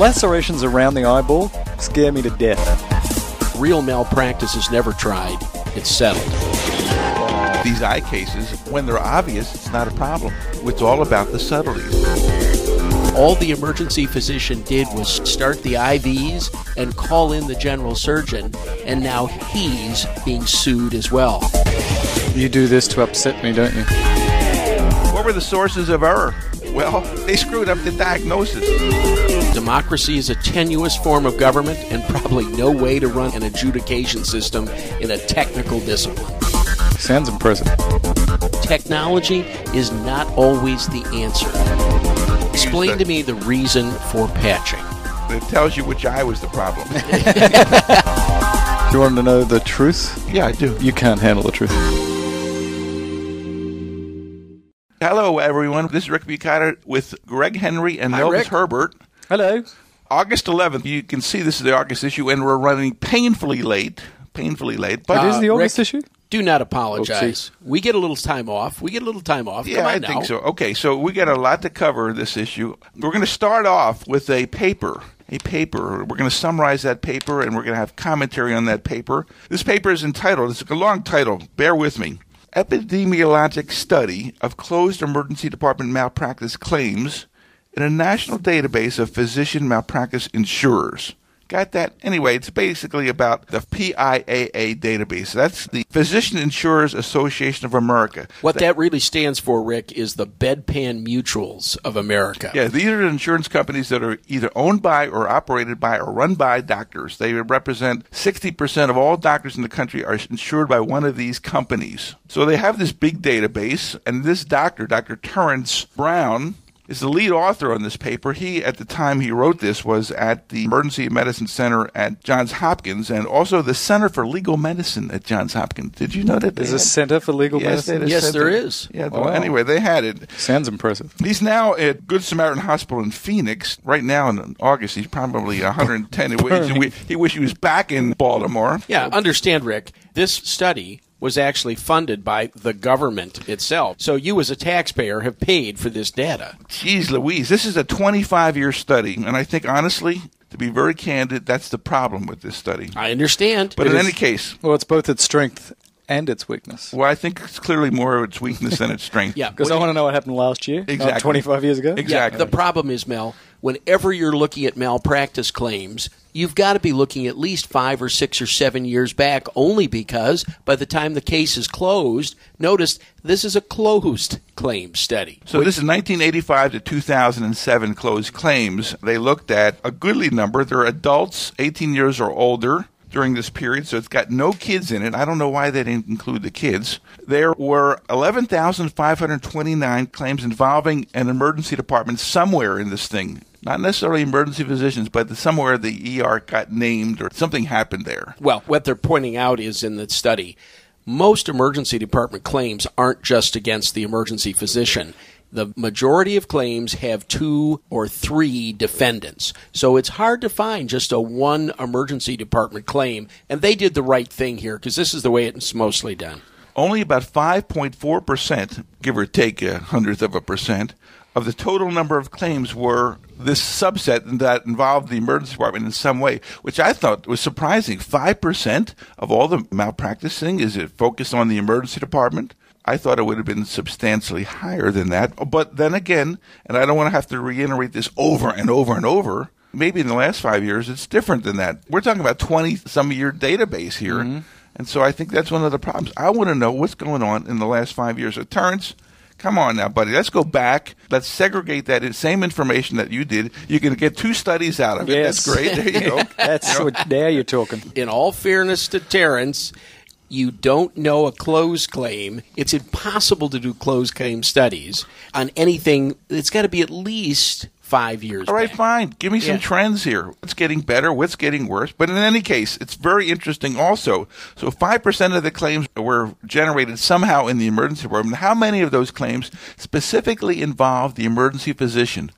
Lacerations around the eyeball scare me to death. Real malpractice is never tried, it's settled. These eye cases, when they're obvious, it's not a problem. It's all about the subtleties. All the emergency physician did was start the IVs and call in the general surgeon, and now he's being sued as well. You do this to upset me, don't you? What were the sources of error? Well, they screwed up the diagnosis. Democracy is a tenuous form of government and probably no way to run an adjudication system in a technical discipline. Sounds impressive. Technology is not always the answer. Explain to me the reason for patching. It tells you which eye was the problem. Do you want to know the truth? Yeah, I do. You can't handle the truth. Hello, everyone. This is Rick B. Cotter with Greg Henry and Elvis Herbert. Hello. August 11th. You can see this is the August issue, and we're running painfully late. But it is the August issue? Do not apologize. Oopsie. We get a little time off. Yeah, I think so. Okay, so we got a lot to cover this issue. We're going to start off with a paper. We're going to summarize that paper, and we're going to have commentary on that paper. This paper is entitled, it's a long title, bear with me, Epidemiologic Study of Closed Emergency Department Malpractice Claims in a National Database of Physician Malpractice Insurers. Got that? Anyway, it's basically about the PIAA database. That's the Physician Insurers Association of America. What that really stands for, Rick, is the Bedpan Mutuals of America. Yeah, these are insurance companies that are either owned by or operated by or run by doctors. They represent 60% of all doctors in the country are insured by one of these companies. So they have this big database, and this doctor, Dr. Terrence Brown, is the lead author on this paper. He, at the time he wrote this, was at the Emergency Medicine Center at Johns Hopkins and also the Center for Legal Medicine at Johns Hopkins. Did you know that there's a Center for Legal Medicine? Yes, there is. Yeah. Wow. Well, anyway, they had it. Sounds impressive. He's now at Good Samaritan Hospital in Phoenix. Right now in August, he's probably 110. He wished he was back in Baltimore. Yeah, understand, Rick. This study was actually funded by the government itself. So you as a taxpayer have paid for this data. Jeez Louise, this is a 25-year study, and I think honestly, to be very candid, that's the problem with this study. I understand. But in any case. Well, it's both its strength and its weakness. Well, I think it's clearly more its weakness than its strength. Yeah. Because I want to know what happened last year, exactly. Not 25 years ago. Exactly. Yeah, the problem is, Mel, whenever you're looking at malpractice claims, you've got to be looking at least 5 or 6 or 7 years back, only because by the time the case is closed, notice this is a closed claim study. So this is 1985 to 2007 closed claims. They looked at a goodly number. They're adults, 18 years or older, during this period, so it's got no kids in it. I don't know why they didn't include the kids. There were 11,529 claims involving an emergency department somewhere in this thing. Not necessarily emergency physicians, but somewhere the ER got named or something happened there. Well, what they're pointing out is in the study, most emergency department claims aren't just against the emergency physician. The majority of claims have 2 or 3 defendants. So it's hard to find just a one emergency department claim. And they did the right thing here because this is the way it's mostly done. Only about 5.4%, give or take 0.1%, of the total number of claims were this subset that involved the emergency department in some way, which I thought was surprising. 5% of all the malpractice thing is it focused on the emergency department? I thought it would have been substantially higher than that. But then again, and I don't want to have to reiterate this over and over and over, maybe in the last 5 years it's different than that. We're talking about 20-some-year database here, and so I think that's one of the problems. I want to know what's going on in the last 5 years. So Terrence, come on now, buddy. Let's go back. Let's segregate that same information that you did. You can get 2 studies out of it. Yes. That's great. There you go. That's what, now you're talking. In all fairness to Terrence, you don't know a closed claim. It's impossible to do closed claim studies on anything. It's got to be at least 5 years back. All right, fine. Give me some trends here. What's getting better? What's getting worse? But in any case, it's very interesting also. So 5% of the claims were generated somehow in the emergency department. How many of those claims specifically involved the emergency physician?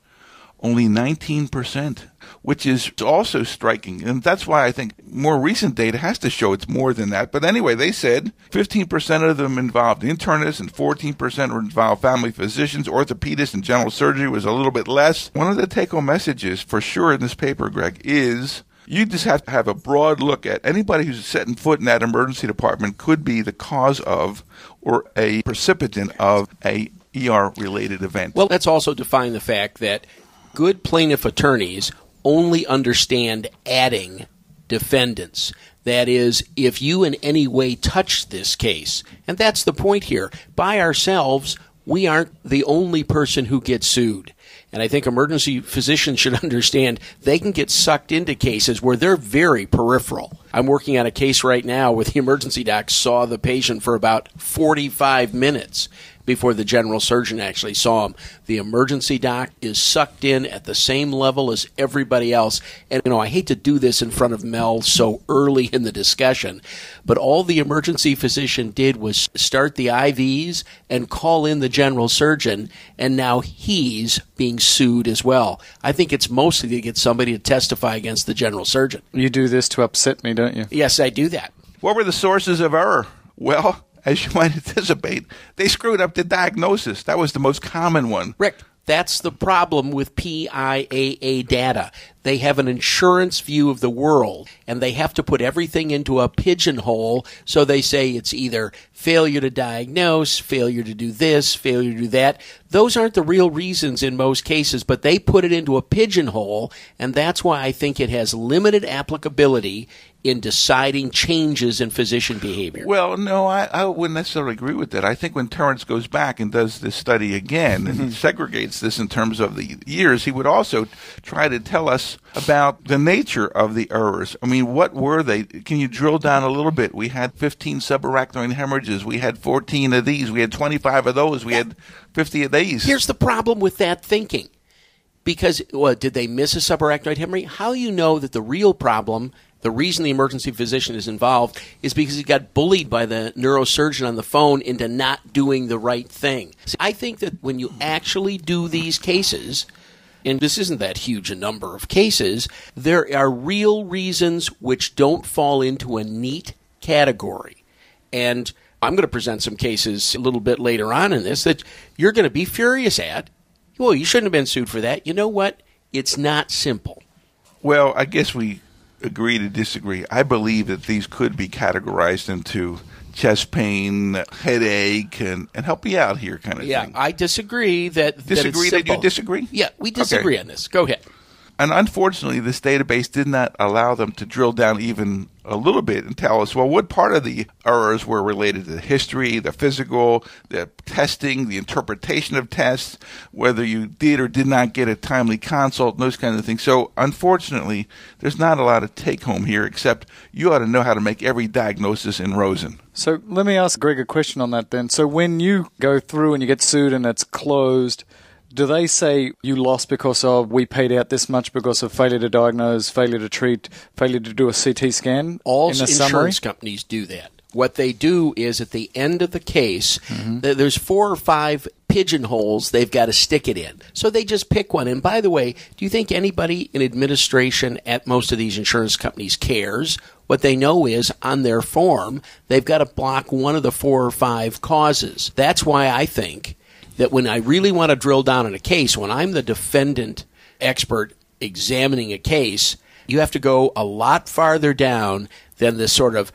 only 19%, which is also striking. And that's why I think more recent data has to show it's more than that. But anyway, they said 15% of them involved internists and 14% involved family physicians. Orthopedists and general surgery was a little bit less. One of the take-home messages for sure in this paper, Greg, is you just have to have a broad look at anybody who's setting foot in that emergency department could be the cause of or a precipitant of a ER-related event. Well, let's also define the fact that good plaintiff attorneys only understand adding defendants. That is, if you in any way touch this case. And that's the point here. By ourselves, we aren't the only person who gets sued. And I think emergency physicians should understand they can get sucked into cases where they're very peripheral. I'm working on a case right now where the emergency doc saw the patient for about 45 minutes before the general surgeon actually saw him. The emergency doc is sucked in at the same level as everybody else. And, I hate to do this in front of Mel so early in the discussion, but all the emergency physician did was start the IVs and call in the general surgeon, and now he's being sued as well. I think it's mostly to get somebody to testify against the general surgeon. You do this to upset me, don't you? Yes, I do that. What were the sources of error? Well, as you might anticipate, they screwed up the diagnosis. That was the most common one. Rick, that's the problem with PIAA data. They have an insurance view of the world, and they have to put everything into a pigeonhole. So they say it's either failure to diagnose, failure to do this, failure to do that. Those aren't the real reasons in most cases, but they put it into a pigeonhole, and that's why I think it has limited applicability in deciding changes in physician behavior. Well, no, I wouldn't necessarily agree with that. I think when Terrence goes back and does this study again and segregates this in terms of the years, he would also try to tell us about the nature of the errors. I mean, what were they? Can you drill down a little bit? We had 15 subarachnoid hemorrhages. We had 14 of these. We had 25 of those. We had 50 of these. Here's the problem with that thinking. Because, well, did they miss a subarachnoid hemorrhage? How do you know that the real problem, the reason the emergency physician is involved, is because he got bullied by the neurosurgeon on the phone into not doing the right thing? So I think that when you actually do these cases, and this isn't that huge a number of cases, there are real reasons which don't fall into a neat category. And I'm going to present some cases a little bit later on in this that you're going to be furious at. Well, you shouldn't have been sued for that. You know what? It's not simple. Well, I guess we agree to disagree. I believe that these could be categorized into chest pain, headache, and help you out here kind of thing. Yeah, I disagree that disagree that you disagree? Yeah, we disagree on this. Go ahead. And unfortunately, this database did not allow them to drill down even a little bit and tell us, well, what part of the errors were related to the history, the physical, the testing, the interpretation of tests, whether you did or did not get a timely consult, and those kinds of things. So, unfortunately, there's not a lot of take-home here, except you ought to know how to make every diagnosis in Rosen. So, let me ask Greg a question on that then. So, when you go through and you get sued and it's closed, do they say you lost because of we paid out this much because of failure to diagnose, failure to treat, failure to do a CT scan? All insurance companies do that. What they do is at the end of the case, there's 4 or 5 pigeonholes they've got to stick it in. So they just pick one. And by the way, do you think anybody in administration at most of these insurance companies cares? What they know is on their form, they've got to block one of the 4 or 5 causes. That's why I think that when I really want to drill down on a case, when I'm the defendant expert examining a case, you have to go a lot farther down than this sort of,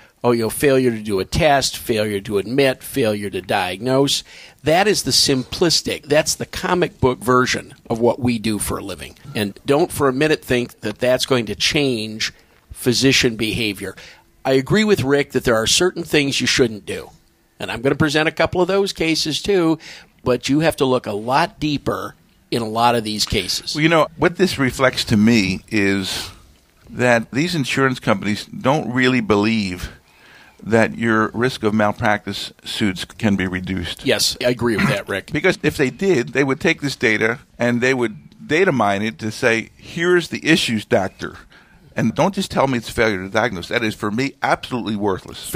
failure to do a test, failure to admit, failure to diagnose. That is the simplistic, that's the comic book version of what we do for a living. And don't for a minute think that that's going to change physician behavior. I agree with Rick that there are certain things you shouldn't do. And I'm going to present a couple of those cases too, but you have to look a lot deeper in a lot of these cases. Well, what this reflects to me is that these insurance companies don't really believe that your risk of malpractice suits can be reduced. Yes, I agree with that, Rick. Because if they did, they would take this data and they would data mine it to say, here's the issues, doctor. And don't just tell me it's failure to diagnose. That is, for me, absolutely worthless.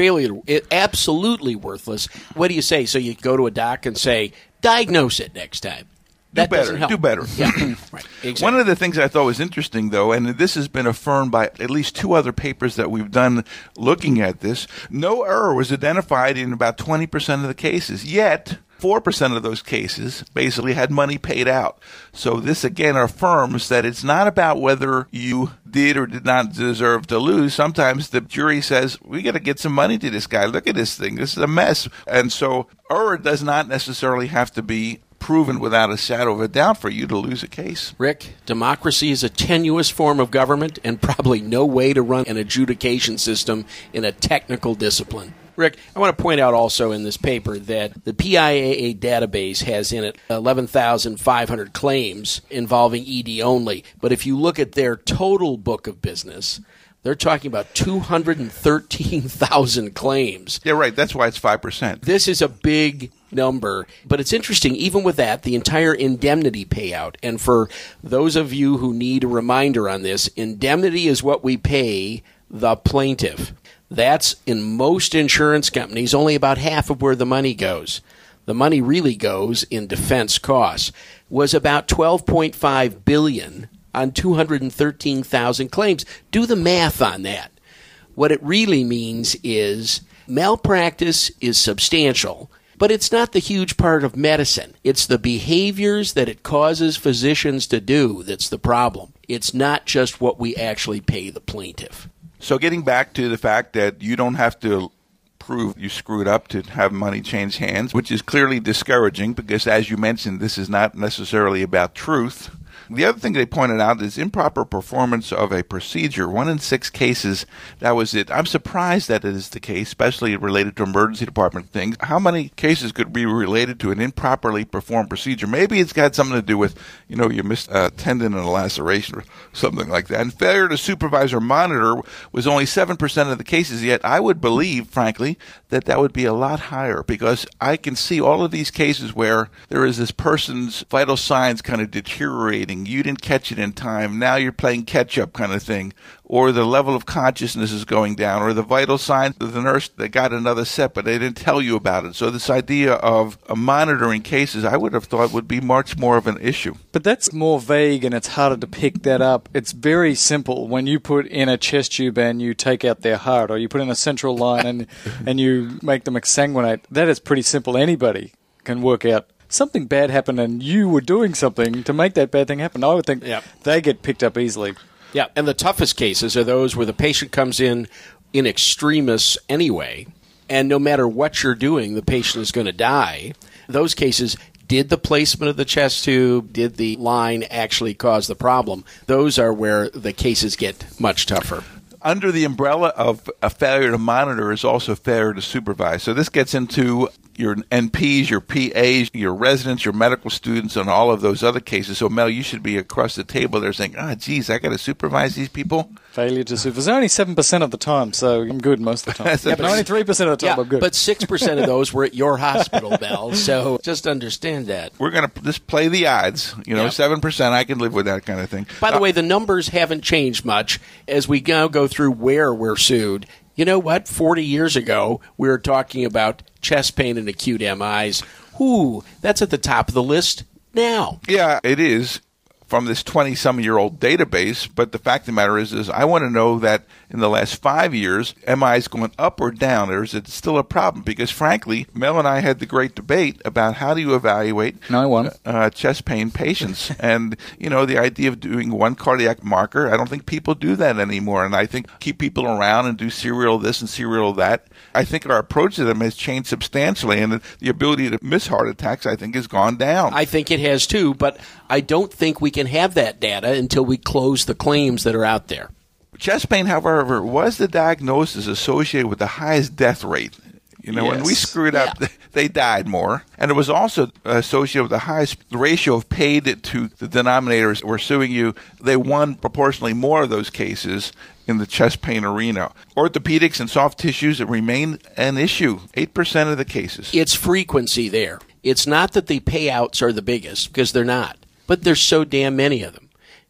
Absolutely worthless. What do you say? So you go to a doc and say, diagnose it next time. that doesn't help. Do better. Yeah. Right. Exactly. One of the things I thought was interesting, though, and this has been affirmed by at least two other papers that we've done looking at this, no error was identified in about 20% of the cases, yet 4% of those cases basically had money paid out. So this, again, affirms that it's not about whether you did or did not deserve to lose. Sometimes the jury says, we got to get some money to this guy. Look at this thing. This is a mess. And so error does not necessarily have to be proven without a shadow of a doubt for you to lose a case. Rick, democracy is a tenuous form of government and probably no way to run an adjudication system in a technical discipline. Rick, I want to point out also in this paper that the PIAA database has in it 11,500 claims involving ED only. But if you look at their total book of business, they're talking about 213,000 claims. Yeah, right. That's why it's 5%. This is a big number. But it's interesting, even with that, the entire indemnity payout. And for those of you who need a reminder on this, indemnity is what we pay the plaintiff. That's, in most insurance companies, only about half of where the money goes. The money really goes in defense costs. Was about $12.5 billion on 213,000 claims. Do the math on that. What it really means is malpractice is substantial, but it's not the huge part of medicine. It's the behaviors that it causes physicians to do that's the problem. It's not just what we actually pay the plaintiff. So getting back to the fact that you don't have to prove you screwed up to have money change hands, which is clearly discouraging because, as you mentioned, this is not necessarily about truth. The other thing they pointed out is improper performance of a procedure. 1 in 6 cases, that was it. I'm surprised that it is the case, especially related to emergency department things. How many cases could be related to an improperly performed procedure? Maybe it's got something to do with, you know, you missed a tendon in a laceration or something like that. And failure to supervise or monitor was only 7% of the cases, yet I would believe, frankly, that that would be a lot higher because I can see all of these cases where there is this person's vital signs kind of deteriorating. You didn't catch it in time. Now you're playing catch-up kind of thing. Or the level of consciousness is going down. Or the vital signs of the nurse, they got another set, but they didn't tell you about it. So this idea of monitoring cases, I would have thought would be much more of an issue. But that's more vague and it's harder to pick that up. It's very simple. When you put in a chest tube and you take out their heart, or you put in a central line and you make them exsanguinate, that is pretty simple. Anybody can work out. Something bad happened and you were doing something to make that bad thing happen. I would think they get picked up easily. Yeah, and the toughest cases are those where the patient comes in extremis anyway, and no matter what you're doing, the patient is going to die. Those cases, did the placement of the chest tube, did the line actually cause the problem? Those are where the cases get much tougher. Under the umbrella of a failure to monitor is also failure to supervise. So this gets into your NPs, your PAs, your residents, your medical students, and all of those other cases. So, Mel, you should be across the table there saying, I got to supervise these people. Failure to supervise. Only 7% of the time, so I'm good most of the time. Yeah, but 93% of the time I'm good. But 6% of those were at your hospital, Mel, so just understand that. We're going to just play the odds. 7%, I can live with that kind of thing. By the way, the numbers haven't changed much as we now go through where we're sued. You know what? 40 years ago, we were talking about chest pain and acute MIs. Ooh, that's at the top of the list now. Yeah, it is from this 20-some-year-old database. But the fact of the matter is I want to know that in the last 5 years, MIs going up or down, or is it still a problem? Because, frankly, Mel and I had the great debate about how do you evaluate chest pain patients. And, the idea of doing one cardiac marker, I don't think people do that anymore. And I think keep people around and do serial this and serial that. I think our approach to them has changed substantially, and the ability to miss heart attacks, I think, has gone down. I think it has, too, but I don't think we can have that data until we close the claims that are out there. Chest pain, however, was the diagnosis associated with the highest death rate. When we screwed up, they died more. And it was also associated with the highest ratio of paid to the denominators who were suing you. They won proportionally more of those cases in the chest pain arena. Orthopedics and soft tissues remain an issue, 8% of the cases. It's frequency there. It's not that the payouts are the biggest, because they're not. But there's so damn many of them.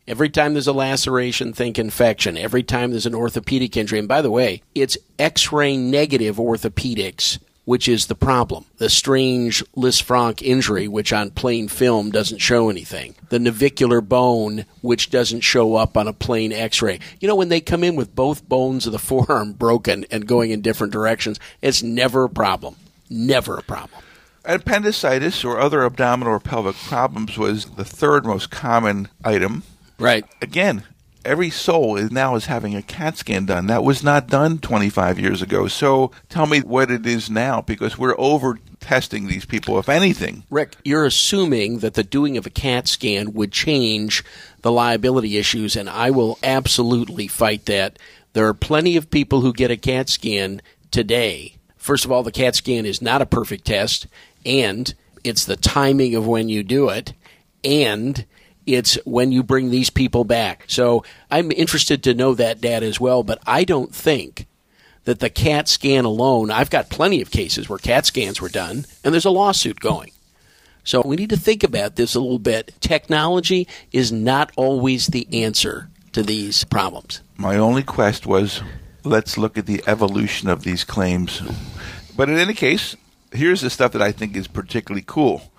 Every time there's a laceration, think infection. Every time there's an orthopedic injury. And by the way, it's X-ray negative orthopedics which is the problem. The strange Lisfranc injury, which on plain film doesn't show anything. The navicular bone, which doesn't show up on a plain x-ray. You know, when they come in with both bones of the forearm broken and going in different directions, it's never a problem. Never a problem. Appendicitis or other abdominal or pelvic problems was the third most common item. Right. Again, every soul is now having a CAT scan done. That was not done 25 years ago. So tell me what it is now, because we're over-testing these people, if anything. Rick, you're assuming that the doing of a CAT scan would change the liability issues, and I will absolutely fight that. There are plenty of people who get a CAT scan today. First of all, the CAT scan is not a perfect test, and it's the timing of when you do it, and it's when you bring these people back. So I'm interested to know that data as well, but I don't think that the CAT scan alone, I've got plenty of cases where CAT scans were done, and there's a lawsuit going. So we need to think about this a little bit. Technology is not always the answer to these problems. My only quest was, let's look at the evolution of these claims. But in any case, here's the stuff that I think is particularly cool.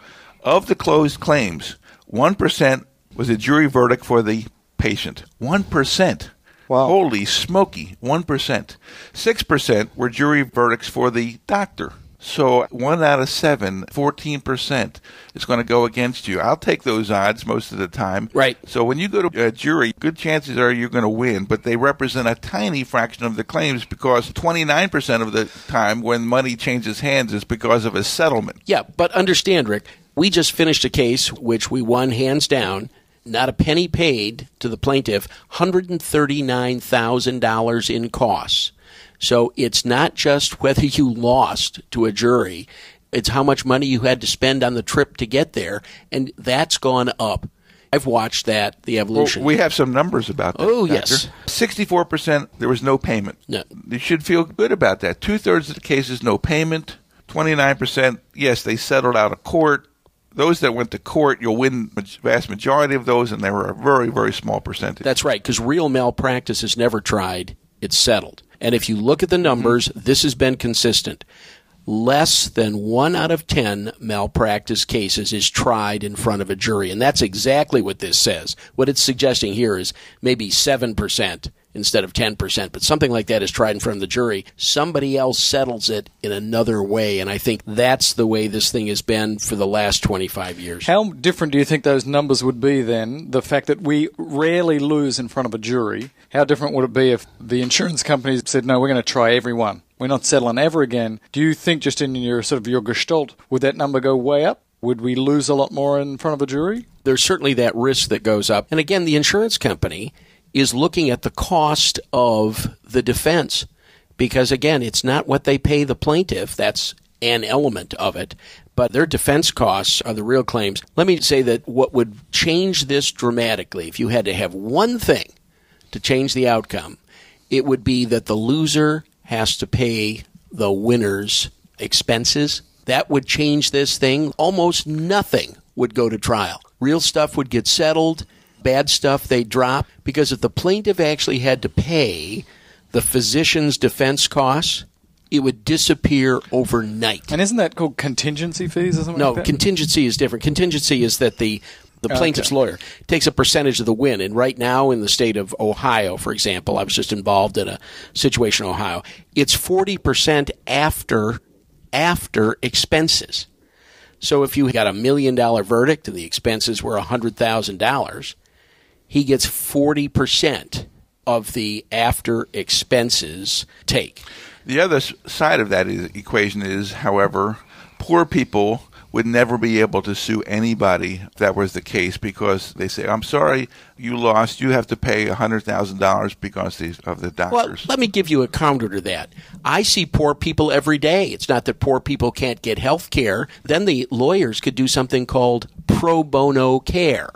Of the closed claims, 1% was a jury verdict for the patient. 1%. Wow. Holy smoky, 1%. 6% were jury verdicts for the doctor. So 1 out of 7, 14%, is going to go against you. I'll take those odds most of the time. Right. So when you go to a jury, good chances are you're going to win, but they represent a tiny fraction of the claims, because 29% of the time when money changes hands is because of a settlement. Yeah, but understand, Rick, we just finished a case which we won hands down, not a penny paid to the plaintiff, $139,000 in costs. So it's not just whether you lost to a jury, it's how much money you had to spend on the trip to get there, and that's gone up. I've watched that, the evolution. Well, we have some numbers about that. Oh, yes. 64%, there was no payment. No. You should feel good about that. 2/3 of the cases, no payment. 29%, yes, they settled out of court. Those that went to court, you'll win the vast majority of those, and they were a very, very small percentage. That's right, because real malpractice is never tried. It's settled. And if you look at the numbers, this has been consistent. Less than 1 out of 10 malpractice cases is tried in front of a jury. And that's exactly what this says. What it's suggesting here is maybe 7% instead of 10%. But something like that is tried in front of the jury. Somebody else settles it in another way. And I think that's the way this thing has been for the last 25 years. How different do you think those numbers would be then? The fact that we rarely lose in front of a jury. How different would it be if the insurance companies said, no, we're going to try everyone. We're not settling ever again. Do you think just in your sort of your gestalt, would that number go way up? Would we lose a lot more in front of a jury? There's certainly that risk that goes up. And again, the insurance company is looking at the cost of the defense because, again, it's not what they pay the plaintiff. That's an element of it. But their defense costs are the real claims. Let me say that what would change this dramatically, if you had to have one thing to change the outcome, it would be that the loser has to pay the winner's expenses. That would change this thing. Almost nothing would go to trial. Real stuff would get settled. Bad stuff, they drop. Because if the plaintiff actually had to pay the physician's defense costs, it would disappear overnight. And isn't that called contingency fees or something like that? No, contingency is different. Contingency is that the plaintiff's lawyer takes a percentage of the win. And right now in the state of Ohio, for example, I was just involved in a situation in Ohio, it's 40% after expenses. So if you got a $1 million verdict and the expenses were $100,000, he gets 40% of the after expenses take. The other side of that equation is, however, poor people would never be able to sue anybody if that was the case, because they say, I'm sorry, you lost. You have to pay $100,000 because of the doctors. Well, let me give you a counter to that. I see poor people every day. It's not that poor people can't get health care. Then the lawyers could do something called pro bono care.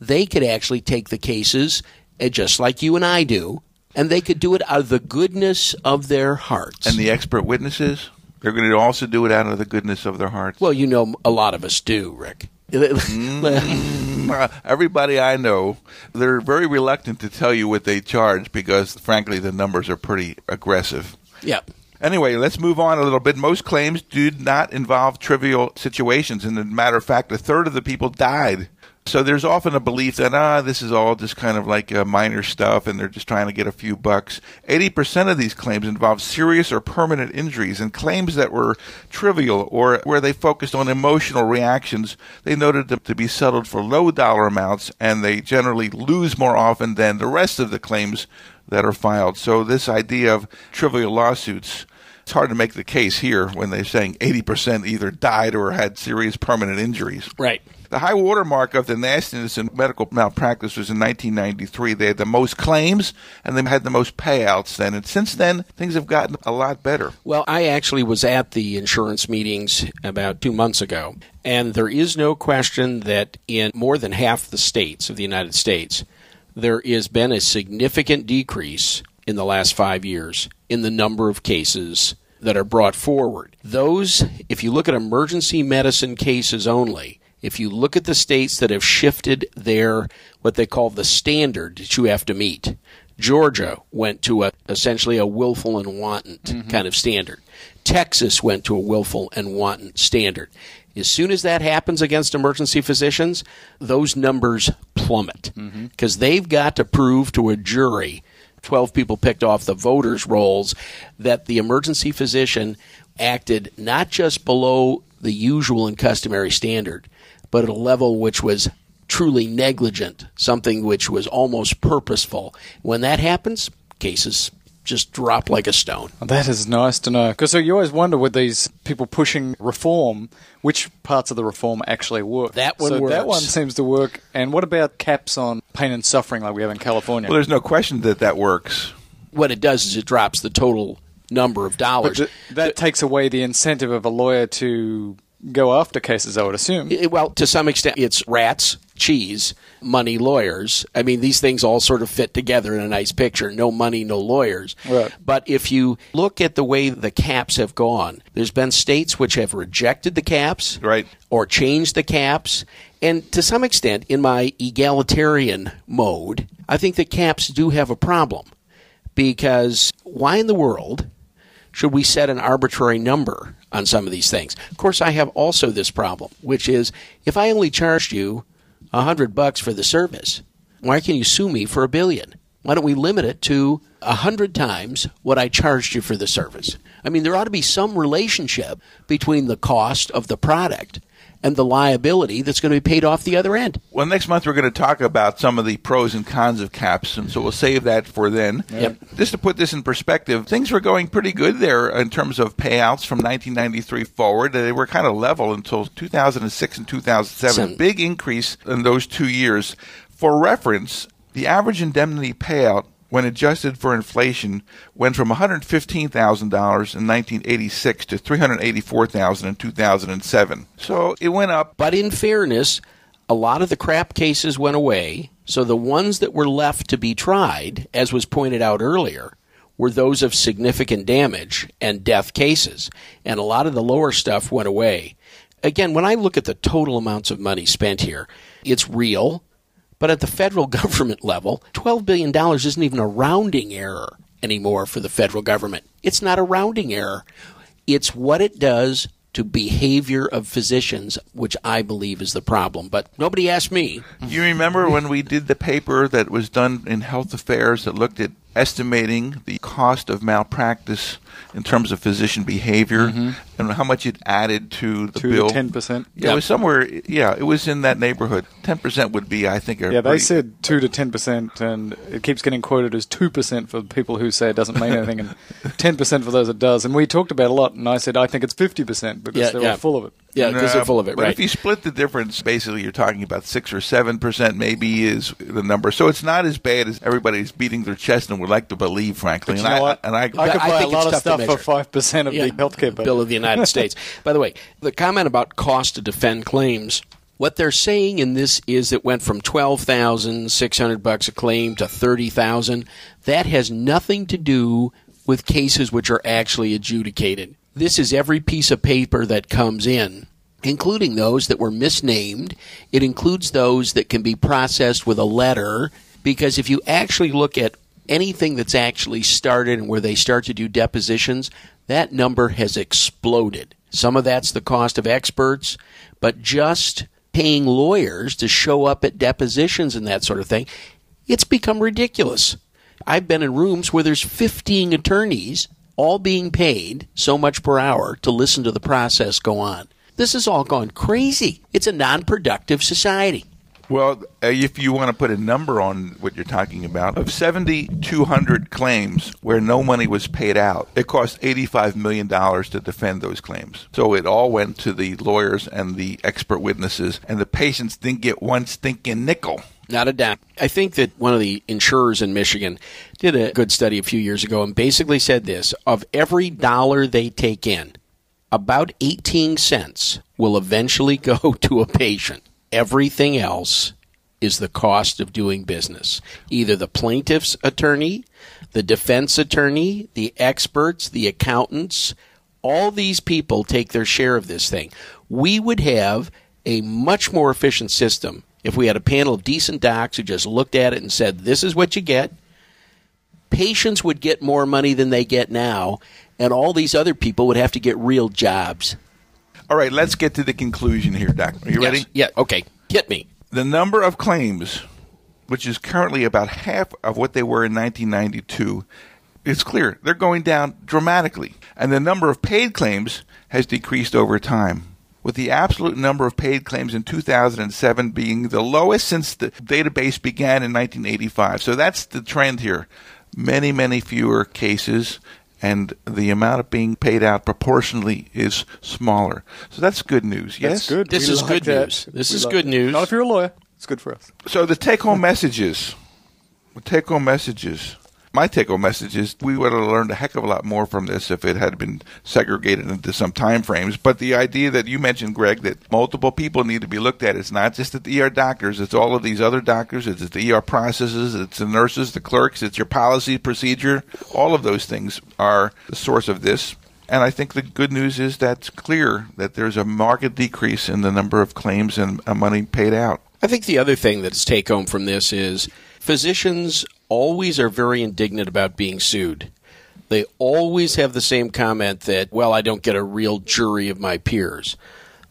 They could actually take the cases, just like you and I do, and they could do it out of the goodness of their hearts. And the expert witnesses? They're going to also do it out of the goodness of their hearts. Well, you know, a lot of us do, Rick. Everybody I know, they're very reluctant to tell you what they charge because, frankly, the numbers are pretty aggressive. Yeah. Anyway, let's move on a little bit. Most claims do not involve trivial situations. And as a matter of fact, a third of the people died. So there's often a belief that, this is all just kind of like minor stuff and they're just trying to get a few bucks. 80% of these claims involve serious or permanent injuries, and claims that were trivial or where they focused on emotional reactions, they noted them to be settled for low dollar amounts, and they generally lose more often than the rest of the claims that are filed. So this idea of trivial lawsuits, it's hard to make the case here when they're saying 80% either died or had serious permanent injuries. Right. The high watermark of the nastiness in medical malpractice was in 1993. They had the most claims, and they had the most payouts then. And since then, things have gotten a lot better. Well, I actually was at the insurance meetings about 2 months ago, and there is no question that in more than half the states of the United States, there has been a significant decrease in the last 5 years in the number of cases that are brought forward. Those, if you look at emergency medicine cases only, if you look at the states that have shifted their, what they call the standard that you have to meet, Georgia went to essentially a willful and wanton kind of standard. Texas went to a willful and wanton standard. As soon as that happens against emergency physicians, those numbers plummet because they've got to prove to a jury, 12 people picked off the voters' rolls, that the emergency physician acted not just below the usual and customary standard, but at a level which was truly negligent, something which was almost purposeful. When that happens, cases just drop like a stone. That is nice to know. Because you always wonder with these people pushing reform, which parts of the reform actually work. That one works. That one seems to work. And what about caps on pain and suffering like we have in California? Well, there's no question that that works. What it does is it drops the total number of dollars. But that takes away the incentive of a lawyer to go after cases, I would assume. Well, to some extent, it's rats, cheese, money, lawyers. I mean, these things all sort of fit together in a nice picture. No money, no lawyers. Right. But if you look at the way the caps have gone, there's been states which have rejected the caps, right, or changed the caps. And to some extent, in my egalitarian mode, I think the caps do have a problem, because why in the world should we set an arbitrary number on some of these things? Of course, I have also this problem, which is if I only charged you $100 for the service, why can you sue me for $1 billion? Why don't we limit it to 100 times what I charged you for the service? I mean, there ought to be some relationship between the cost of the product and the liability that's going to be paid off the other end. Well, next month we're going to talk about some of the pros and cons of caps, and so we'll save that for then. Yep. Just to put this in perspective, things were going pretty good there in terms of payouts from 1993 forward. They were kind of level until 2006 and 2007. Big increase in those 2 years. For reference, the average indemnity payout, when adjusted for inflation, went from $115,000 in 1986 to $384,000 in 2007. So it went up. But in fairness, a lot of the crap cases went away. So the ones that were left to be tried, as was pointed out earlier, were those of significant damage and death cases. And a lot of the lower stuff went away. Again, when I look at the total amounts of money spent here, it's real. But at the federal government level, $12 billion isn't even a rounding error anymore for the federal government. It's not a rounding error. It's what it does to behavior of physicians, which I believe is the problem. But nobody asked me. You remember when we did the paper that was done in Health Affairs that looked at estimating the cost of malpractice in terms of physician behavior and how much it added to the bill? 2 to 10%. Yeah, it was somewhere, it was in that neighborhood. 10% would be, I think. They said 2 to 10%, and it keeps getting quoted as 2% for people who say it doesn't mean anything, and 10% for those it does. And we talked about it a lot, and I said, I think it's 50% because they're all full of it. Yeah, because they're full of it, right? But if you split the difference, basically you're talking about 6 or 7% maybe is the number. So it's not as bad as everybody's beating their chest and would like to believe, frankly. And I could buy a lot of stuff for 5% of the healthcare bill of the United States. By the way, the comment about cost to defend claims, what they're saying in this is it went from $12,600 a claim to $30,000. That has nothing to do with cases which are actually adjudicated. This is every piece of paper that comes in, including those that were misnamed. It includes those that can be processed with a letter, because if you actually look at anything that's actually started and where they start to do depositions, That number has exploded. Some of that's the cost of experts, but just paying lawyers to show up at depositions and that sort of thing, it's become ridiculous. I've been in rooms where there's 15 attorneys all being paid so much per hour to listen to the process go on. This has all gone crazy. It's a non-productive society. Well, if you want to put a number on what you're talking about, of 7,200 claims where no money was paid out, it cost $85 million to defend those claims. So it all went to the lawyers and the expert witnesses, and the patients didn't get one stinking nickel. Not a doubt. I think that one of the insurers in Michigan did a good study a few years ago and basically said this: of every dollar they take in, about 18 cents will eventually go to a patient. Everything else is the cost of doing business. Either the plaintiff's attorney, the defense attorney, the experts, the accountants, all these people take their share of this thing. We would have a much more efficient system if we had a panel of decent docs who just looked at it and said, this is what you get. Patients would get more money than they get now, and all these other people would have to get real jobs. All right, let's get to the conclusion here, Doc. Are you ready? Yeah, okay. Hit me. The number of claims, which is currently about half of what they were in 1992, it's clear they're going down dramatically. And the number of paid claims has decreased over time, with the absolute number of paid claims in 2007 being the lowest since the database began in 1985. So that's the trend here. Many, many fewer cases, and the amount of being paid out proportionally is smaller. So that's good news, yes? That's good. This is good news. This is good news. Not if you're a lawyer. It's good for us. So the take-home messages. My take-home message is we would have learned a heck of a lot more from this if it had been segregated into some time frames. But the idea that you mentioned, Greg, that multiple people need to be looked at, it's not just the ER doctors, it's all of these other doctors, it's the ER processes, it's the nurses, the clerks, it's your policy procedure. All of those things are the source of this. And I think the good news is that's clear that there's a marked decrease in the number of claims and money paid out. I think the other thing that's take home from this is physicians always are very indignant about being sued. They always have the same comment that, well, I don't get a real jury of my peers.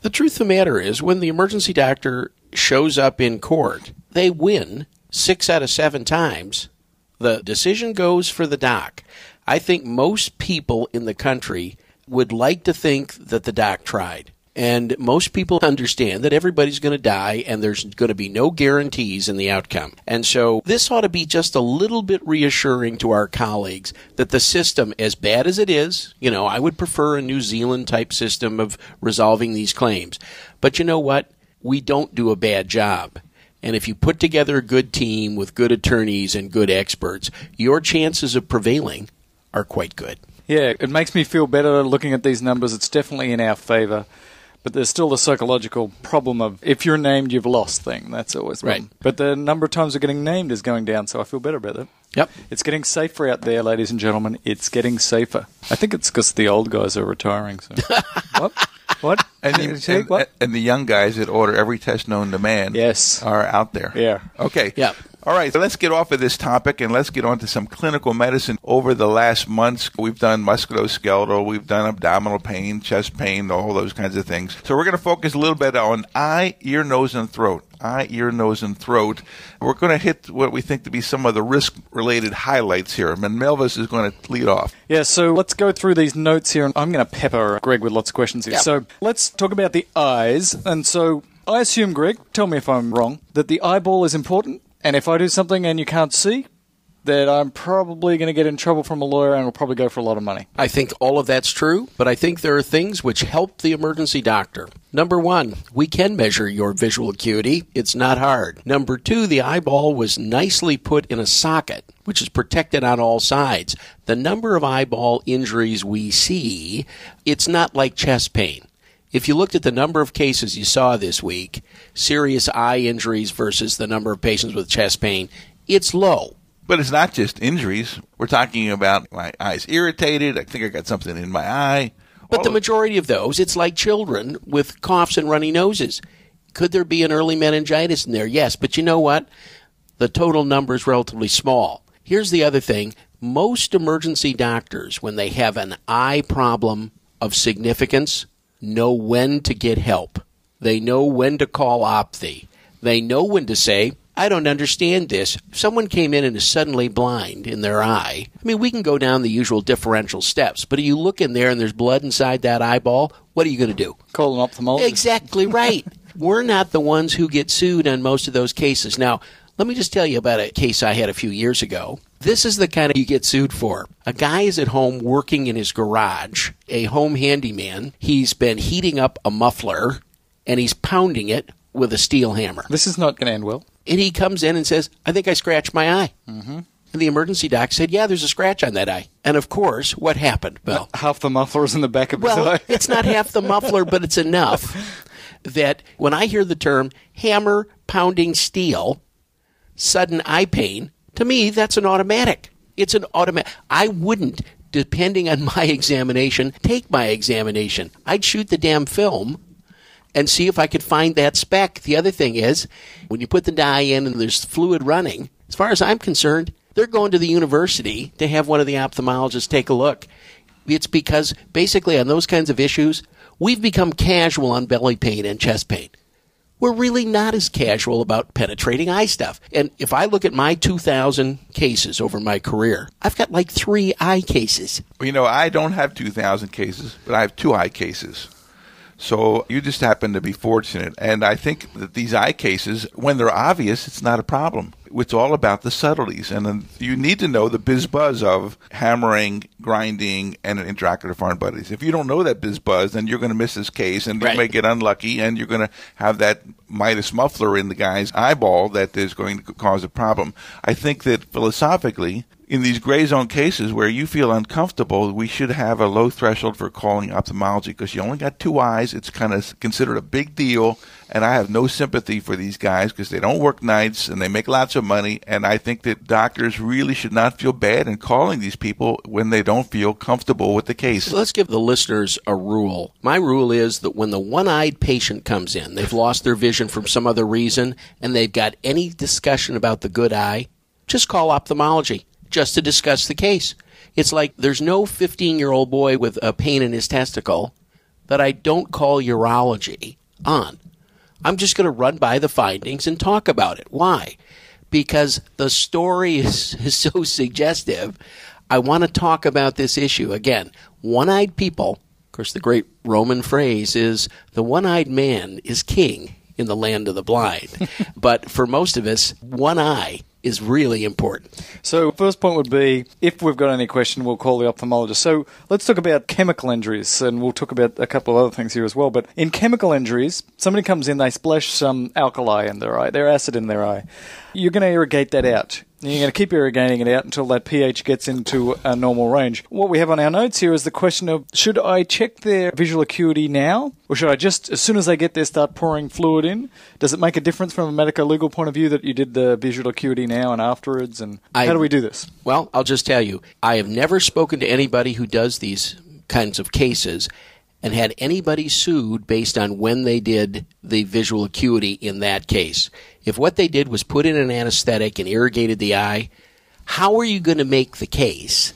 The truth of the matter is, when the emergency doctor shows up in court, they win 6 out of 7 times. The decision goes for the doc. I think most people in the country would like to think that the doc tried. And most people understand that everybody's going to die and there's going to be no guarantees in the outcome. And so this ought to be just a little bit reassuring to our colleagues that the system, as bad as it is, you know, I would prefer a New Zealand type system of resolving these claims. But you know what? We don't do a bad job. And if you put together a good team with good attorneys and good experts, your chances of prevailing are quite good. Yeah, it makes me feel better looking at these numbers. It's definitely in our favor. But there's still the psychological problem of if you're named, you've lost thing. That's always right. One. But the number of times we're getting named is going down, so I feel better about it. Yep. It's getting safer out there, ladies and gentlemen. It's getting safer. I think it's because the old guys are retiring. So. What? And the young guys that order every test known to man are out there. Yeah. Okay. Yeah. All right, so let's get off of this topic and let's get on to some clinical medicine. Over the last months, we've done musculoskeletal, we've done abdominal pain, chest pain, all those kinds of things. So we're going to focus a little bit on eye, ear, nose, and throat. We're going to hit what we think to be some of the risk-related highlights here. And Melvis is going to lead off. Yeah, so let's go through these notes here. And I'm going to pepper Greg with lots of questions here. Yeah. So let's talk about the eyes. And so I assume, Greg, tell me if I'm wrong, that the eyeball is important. And if I do something and you can't see, then I'm probably going to get in trouble from a lawyer and will probably go for a lot of money. I think all of that's true, but I think there are things which help the emergency doctor. Number one, we can measure your visual acuity. It's not hard. Number two, the eyeball was nicely put in a socket, which is protected on all sides. The number of eyeball injuries we see, it's not like chest pain. If you looked at the number of cases you saw this week, serious eye injuries versus the number of patients with chest pain, it's low. But it's not just injuries. We're talking about my eye's irritated. I think I got something in my eye. But the majority of those, it's like children with coughs and runny noses. Could there be an early meningitis in there? Yes, but you know what? The total number is relatively small. Here's the other thing. most emergency doctors, when they have an eye problem of significance, know when to get help. They know when to call Opthe. They know when to say, I don't understand this. If someone came in and is suddenly blind in their eye, I mean, we can go down the usual differential steps, but if you look in there and there's blood inside that eyeball, what are you going to do? Call an ophthalmologist. Exactly right. We're not the ones who get sued on most of those cases. Now, let me just tell you about a case I had a few years ago. This is the kind of you get sued for. A guy is at home working in his garage, a home handyman. He's been heating up a muffler, and he's pounding it with a steel hammer. This is not going to end well. And he comes in and says, I think I scratched my eye. Mm-hmm. And the emergency doc said, yeah, there's a scratch on that eye. And, of course, what happened, Bill? Half the muffler is in the back of his eye. Well, it's not half the muffler, but it's enough that when I hear the term hammer pounding steel, sudden eye pain, to me, that's an automatic. It's an automatic. I wouldn't, depending on my examination, take my examination. I'd shoot the damn film and see if I could find that speck. The other thing is, when you put the dye in and there's fluid running, as far as I'm concerned, they're going to the university to have one of the ophthalmologists take a look. It's because basically on those kinds of issues, we've become casual on belly pain and chest pain. We're really not as casual about penetrating eye stuff. And if I look at my 2,000 cases over my career, I've got like 3 eye cases. Well, you know, I don't have 2,000 cases, but I have 2 eye cases. So you just happen to be fortunate. And I think that these eye cases, when they're obvious, it's not a problem. It's all about the subtleties. And you need to know the biz-buzz of hammering, grinding, and intraocular foreign bodies. If you don't know that biz-buzz, then you're going to miss this case, and you may get unlucky, and you're going to have that Midas muffler in the guy's eyeball that is going to cause a problem. I think that philosophically, in these gray zone cases where you feel uncomfortable, we should have a low threshold for calling ophthalmology because you only got 2 eyes. It's kind of considered a big deal, and I have no sympathy for these guys because they don't work nights and they make lots of money, and I think that doctors really should not feel bad in calling these people when they don't feel comfortable with the case. Let's give the listeners a rule. My rule is that when the one-eyed patient comes in, they've lost their vision from some other reason, and they've got any discussion about the good eye, just call ophthalmology. Just to discuss the case. It's like there's no 15-year-old boy with a pain in his testicle that I don't call urology on. I'm just going to run by the findings and talk about it. Why? Because the story is so suggestive. I want to talk about this issue. Again, one-eyed people, of course the great Roman phrase is, the one-eyed man is king in the land of the blind. But for most of us, one eye is really important. So first point would be, if we've got any question, we'll call the ophthalmologist. So let's talk about chemical injuries, and we'll talk about a couple of other things here as well. But in chemical injuries, somebody comes in, they splash some alkali in their eye, their acid in their eye. You're going to irrigate that out. You're going to keep irrigating it out until that pH gets into a normal range. What we have on our notes here is the question of, should I check their visual acuity now? Or should I just, as soon as they get there, start pouring fluid in? Does it make a difference from a medico-legal point of view that you did the visual acuity now and afterwards? And how do we do this? Well, I'll just tell you, I have never spoken to anybody who does these kinds of cases and had anybody sued based on when they did the visual acuity in that case. If what they did was put in an anesthetic and irrigated the eye, how are you going to make the case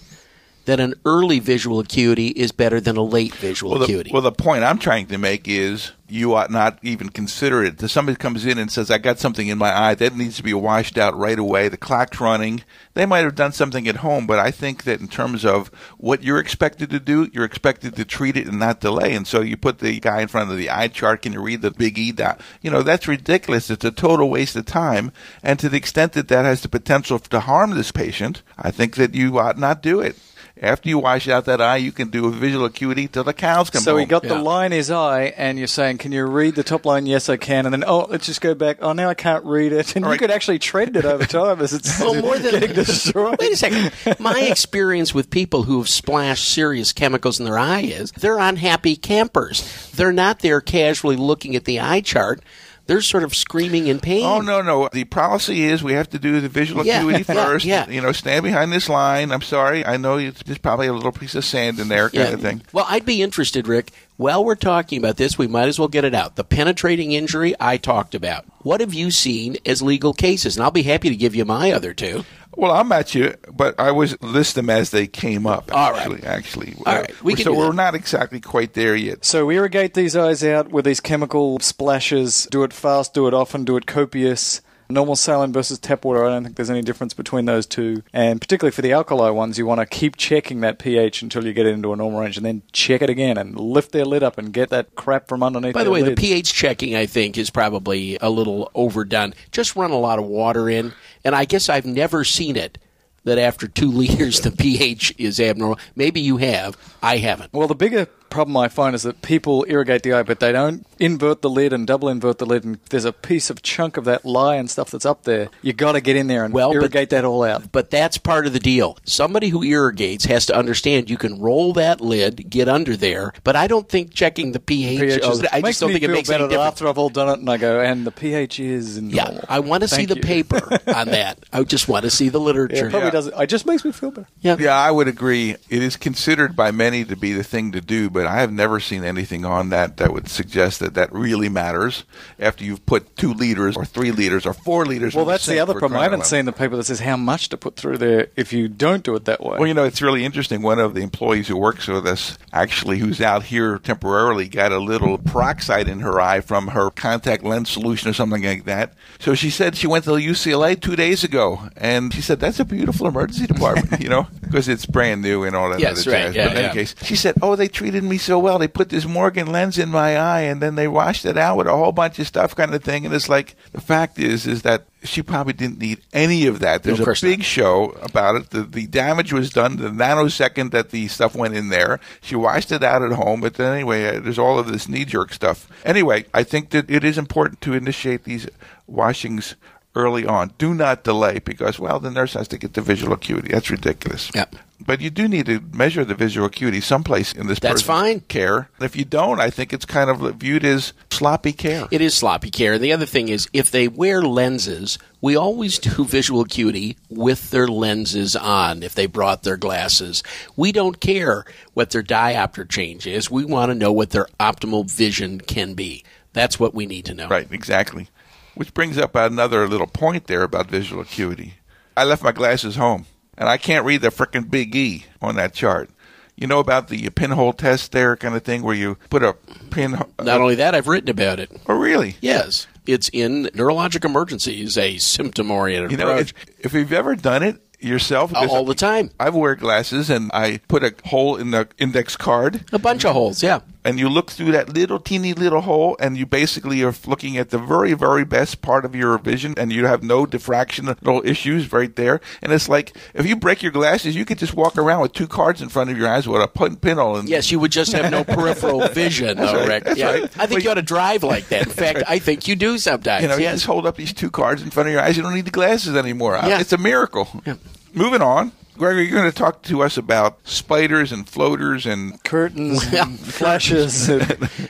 that an early visual acuity is better than a late visual acuity? Well, the point I'm trying to make is you ought not even consider it. If somebody comes in and says, I got something in my eye, that needs to be washed out right away. The clock's running. They might have done something at home, but I think that in terms of what you're expected to do, you're expected to treat it and not delay. And so you put the guy in front of the eye chart, can you read the big E dot? You know, that's ridiculous. It's a total waste of time. And to the extent that that has the potential to harm this patient, I think that you ought not do it. After you wash out that eye, you can do a visual acuity till the cows come home. So he got the line in his eye, and you're saying, can you read the top line? Yes, I can. And then, let's just go back. Oh, now I can't read it. And you could actually trend it over time as it's getting destroyed. Wait a second. My experience with people who have splashed serious chemicals in their eye is they're unhappy campers. They're not there casually looking at the eye chart. They're sort of screaming in pain. Oh, no. The policy is we have to do the visual acuity first. Yeah. You know, stand behind this line. I'm sorry. I know there's probably a little piece of sand in there kind of thing. Well, I'd be interested, Rick. While we're talking about this, we might as well get it out. The penetrating injury I talked about. What have you seen as legal cases? And I'll be happy to give you my other 2. Well, I'll match you, but I always list them as they came up, actually. All right. We're not exactly quite there yet. So irrigate these eyes out with these chemical splashes. Do it fast, do it often, do it copious. Normal saline versus tap water, I don't think there's any difference between those two. And particularly for the alkali ones, you want to keep checking that pH until you get it into a normal range and then check it again and lift their lid up and get that crap from underneath their lid. By the way, the pH checking, I think, is probably a little overdone. Just run a lot of water in, and I guess I've never seen it that after 2 liters the pH is abnormal. Maybe you have. I haven't. Well, the bigger problem I find is that people irrigate the eye, but they don't invert the lid and double invert the lid, and there's a piece of chunk of that lye and stuff that's up there. You got to get in there and irrigate that all out. But that's part of the deal. Somebody who irrigates has to understand you can roll that lid, get under there, but I don't think checking the pH is, I just don't think it makes any difference. After I've all done it and I go, and the pH is normal. Yeah, I want to see the paper on that. I just want to see the literature. Yeah, probably doesn't. It just makes me feel better. Yeah, I would agree. It is considered by many to be the thing to do, but I have never seen anything on that would suggest that really matters after you've put 2 liters or 3 liters or 4 liters. Well, that's the other problem. I haven't seen the paper that says how much to put through there if you don't do it that way. Well, it's really interesting. One of the employees who works with us, actually, who's out here temporarily, got a little peroxide in her eye from her contact lens solution or something like that. So she said she went to UCLA 2 days ago, and she said, that's a beautiful emergency department, because it's brand new and all that other jazz. Yeah, but in any case, she said, they treated me so well. They put this Morgan lens in my eye, and then they washed it out with a whole bunch of stuff kind of thing. And it's like, the fact is that she probably didn't need any of that. There's a big show about it. The damage was done the nanosecond that the stuff went in there. She washed it out at home. But then anyway, there's all of this knee-jerk stuff. Anyway, I think that it is important to initiate these washings early on. Do not delay because, the nurse has to get the visual acuity. That's ridiculous. Yep. But you do need to measure the visual acuity someplace in this person's care. If you don't, I think it's kind of viewed as sloppy care. It is sloppy care. The other thing is, if they wear lenses, we always do visual acuity with their lenses on if they brought their glasses. We don't care what their diopter change is. We want to know what their optimal vision can be. That's what we need to know. Right, exactly. Which brings up another little point there about visual acuity. I left my glasses home. And I can't read the frickin' big E on that chart. You know about the pinhole test there kind of thing where you put a pinhole? Not only that, I've written about it. Oh, really? Yes. It's in Neurologic Emergencies, a symptom-oriented approach. If you've ever done it yourself. All the time. I wear glasses, and I put a hole in the index card. A bunch of holes, yeah. And you look through that little teeny little hole, and you basically are looking at the very, very best part of your vision, and you have no diffractional issues right there. And it's like, if you break your glasses, you could just walk around with 2 cards in front of your eyes with a pinhole. Yes, you would just have no peripheral vision, though, Rick. Right, yeah. Right. I think you ought to drive like that. In fact, I think you do sometimes. You just hold up these 2 cards in front of your eyes. You don't need the glasses anymore. Yeah. It's a miracle. Yeah. Moving on. Gregory, you're going to talk to us about spiders and floaters and curtains and flashes.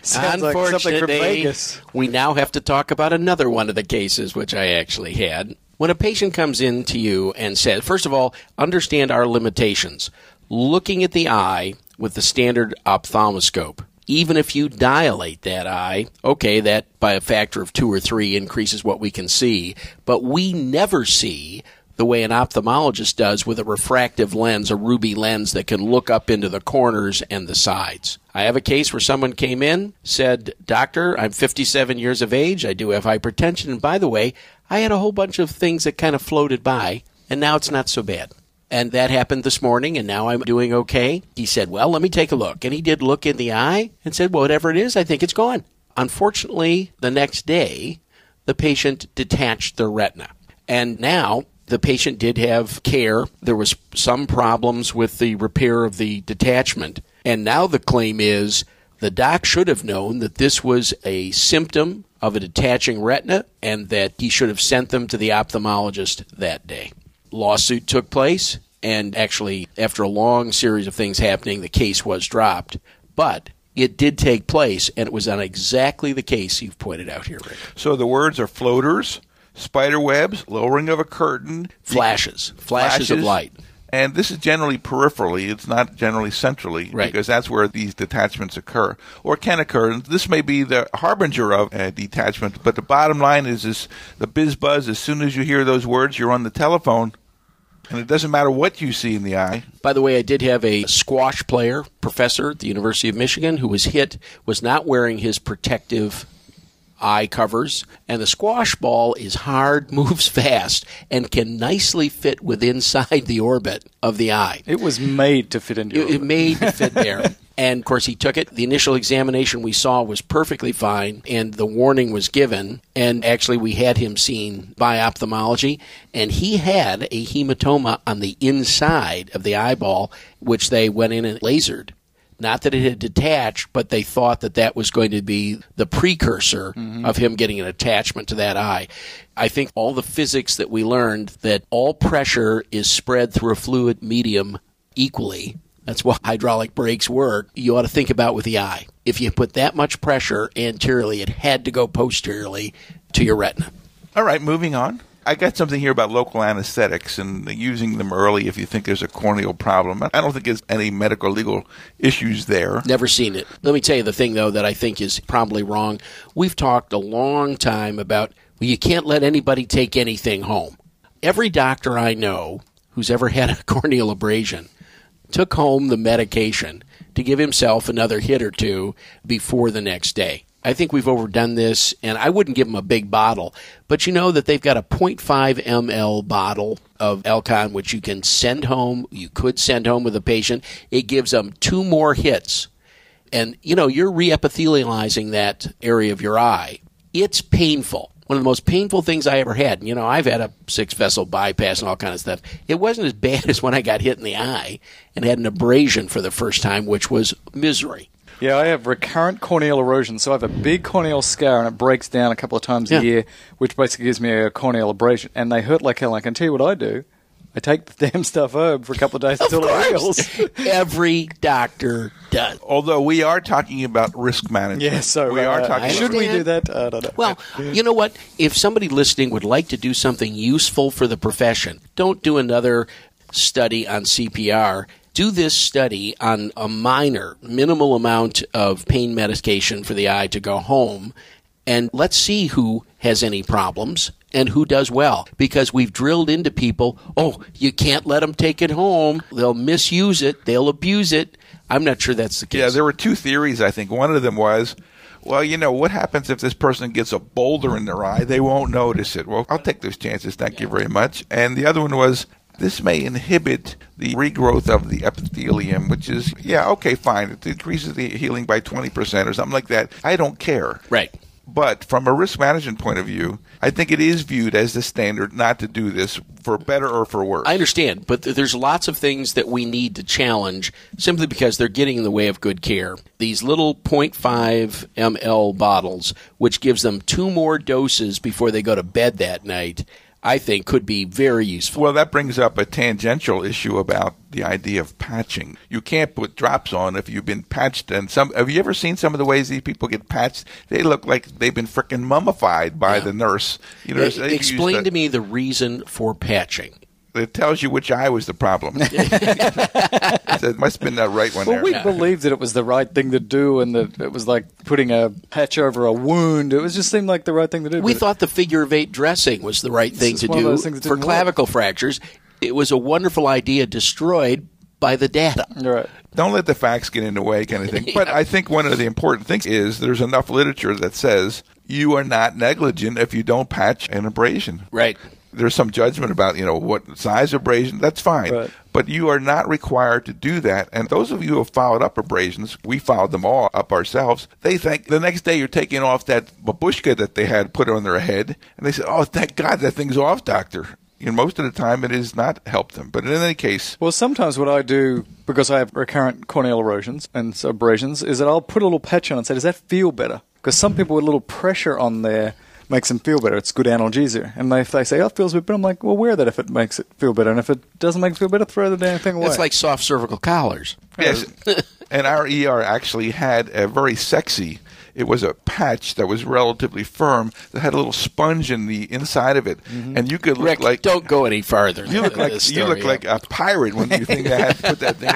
Sounds like something from Vegas. We now have to talk about another one of the cases, which I actually had. When a patient comes in to you and says, first of all, understand our limitations. Looking at the eye with the standard ophthalmoscope, even if you dilate that eye, that by a factor of 2 or 3 increases what we can see, but we never see the way an ophthalmologist does with a refractive lens, a ruby lens that can look up into the corners and the sides. I have a case where someone came in, said, Doctor, I'm 57 years of age. I do have hypertension. And by the way, I had a whole bunch of things that kind of floated by, and now it's not so bad. And that happened this morning, and now I'm doing okay. He said, let me take a look. And he did look in the eye and said, whatever it is, I think it's gone. Unfortunately, the next day, the patient detached their retina. And now the patient did have care. There was some problems with the repair of the detachment. And now the claim is the doc should have known that this was a symptom of a detaching retina and that he should have sent them to the ophthalmologist that day. Lawsuit took place, and actually, after a long series of things happening, the case was dropped. But it did take place, and it was on exactly the case you've pointed out here, Rick. So the words are floaters, spider webs, lowering of a curtain, flashes of light. And this is generally peripherally. It's not generally centrally, right, because that's where these detachments occur or can occur. And this may be the harbinger of a detachment, but the bottom line is the biz buzz. As soon as you hear those words, you're on the telephone. And it doesn't matter what you see in the eye. By the way, I did have a squash player, professor at the University of Michigan, who was hit, was not wearing his protective eye covers, and the squash ball is hard, moves fast, and can nicely fit within inside the orbit of the eye. It was made to fit into your orbit. It made to fit there. And, of course, he took it. The initial examination we saw was perfectly fine, and the warning was given. And actually, we had him seen by ophthalmology, and he had a hematoma on the inside of the eyeball, which they went in and lasered. Not that it had detached, but they thought that that was going to be the precursor of him getting an attachment to that eye. I think all the physics that we learned, that all pressure is spread through a fluid medium equally. That's why hydraulic brakes work. You ought to think about with the eye. If you put that much pressure anteriorly, it had to go posteriorly to your retina. All right, moving on. I got something here about local anesthetics and using them early if you think there's a corneal problem. I don't think there's any medical legal issues there. Never seen it. Let me tell you the thing, though, that I think is probably wrong. We've talked a long time about, well, you can't let anybody take anything home. Every doctor I know who's ever had a corneal abrasion took home the medication to give himself another hit or two before the next day. I think we've overdone this, and I wouldn't give them a big bottle, but you know that they've got a 0.5 ml bottle of Elcon, which you can send home. You could send home with a patient. It gives them two more hits, and you know, you're reepithelializing that area of your eye. It's painful. One of the most painful things I ever had. You know, I've had a six-vessel bypass and all kind of stuff. It wasn't as bad as when I got hit in the eye and had an abrasion for the first time, which was misery. Yeah, I have recurrent corneal erosion, so I have a big corneal scar, and it breaks down a couple of times a year, which basically gives me a corneal abrasion, and they hurt like hell. I can tell you what I do. I take the damn stuff home for a couple of days until it heals. Every doctor does. Although we are talking about risk management. Yes, yeah, so we are talking. Should we do that? I don't know. Well, you know what? If somebody listening would like to do something useful for the profession, don't do another study on CPR. Do this study on a minor, minimal amount of pain medication for the eye to go home, and let's see who has any problems and who does well. Because we've drilled into people, oh, you can't let them take it home. They'll misuse it. They'll abuse it. I'm not sure that's the case. Yeah, there were two theories, I think. One of them was, well, you know, what happens if this person gets a boulder in their eye? They won't notice it. Well, I'll take those chances. Thank you very much. And the other one was, this may inhibit the regrowth of the epithelium, which is, yeah, okay, fine. It decreases the healing by 20% or something like that. I don't care. Right. But from a risk management point of view, I think it is viewed as the standard not to do this, for better or for worse. I understand, but there's lots of things that we need to challenge simply because they're getting in the way of good care. These little 0.5 ml bottles, which gives them two more doses before they go to bed that night, I think could be very useful. Well, that brings up a tangential issue about the idea of patching. You can't put drops on if you've been patched. And have you ever seen some of the ways these people get patched? They look like they've been freaking mummified by the nurse. You know, explain to me the reason for patching. It tells you which eye was the problem. So it must have been that right one. Well, we believed that it was the right thing to do, and that it was like putting a patch over a wound. It was just seemed like the right thing to do. We thought the figure of eight dressing was the right thing to do for clavicle fractures. It was a wonderful idea destroyed by the data. Right. Don't let the facts get in the way kind of thing. But I think one of the important things is there's enough literature that says you are not negligent if you don't patch an abrasion. Right. There's some judgment about, you know, what size abrasion. That's fine. Right. But you are not required to do that. And those of you who have followed up abrasions, we followed them all up ourselves, they think the next day you're taking off that babushka that they had put on their head. And they say, oh, thank God that thing's off, doctor. And most of the time it has not helped them. But in any case. Well, sometimes what I do, because I have recurrent corneal erosions and abrasions, is that I'll put a little patch on and say, does that feel better? Because some people with a little pressure on there makes them feel better. It's good analgesia. And if they say, oh, it feels a bit better, I'm like, well, wear that if it makes it feel better. And if it doesn't make it feel better, throw the damn thing away. It's like soft cervical collars. Yes. And our ER actually had a very sexy, it was a patch that was relatively firm that had a little sponge in the inside of it. Mm-hmm. And you could look don't go any farther. You look like story, like a pirate when you think they had to put that thing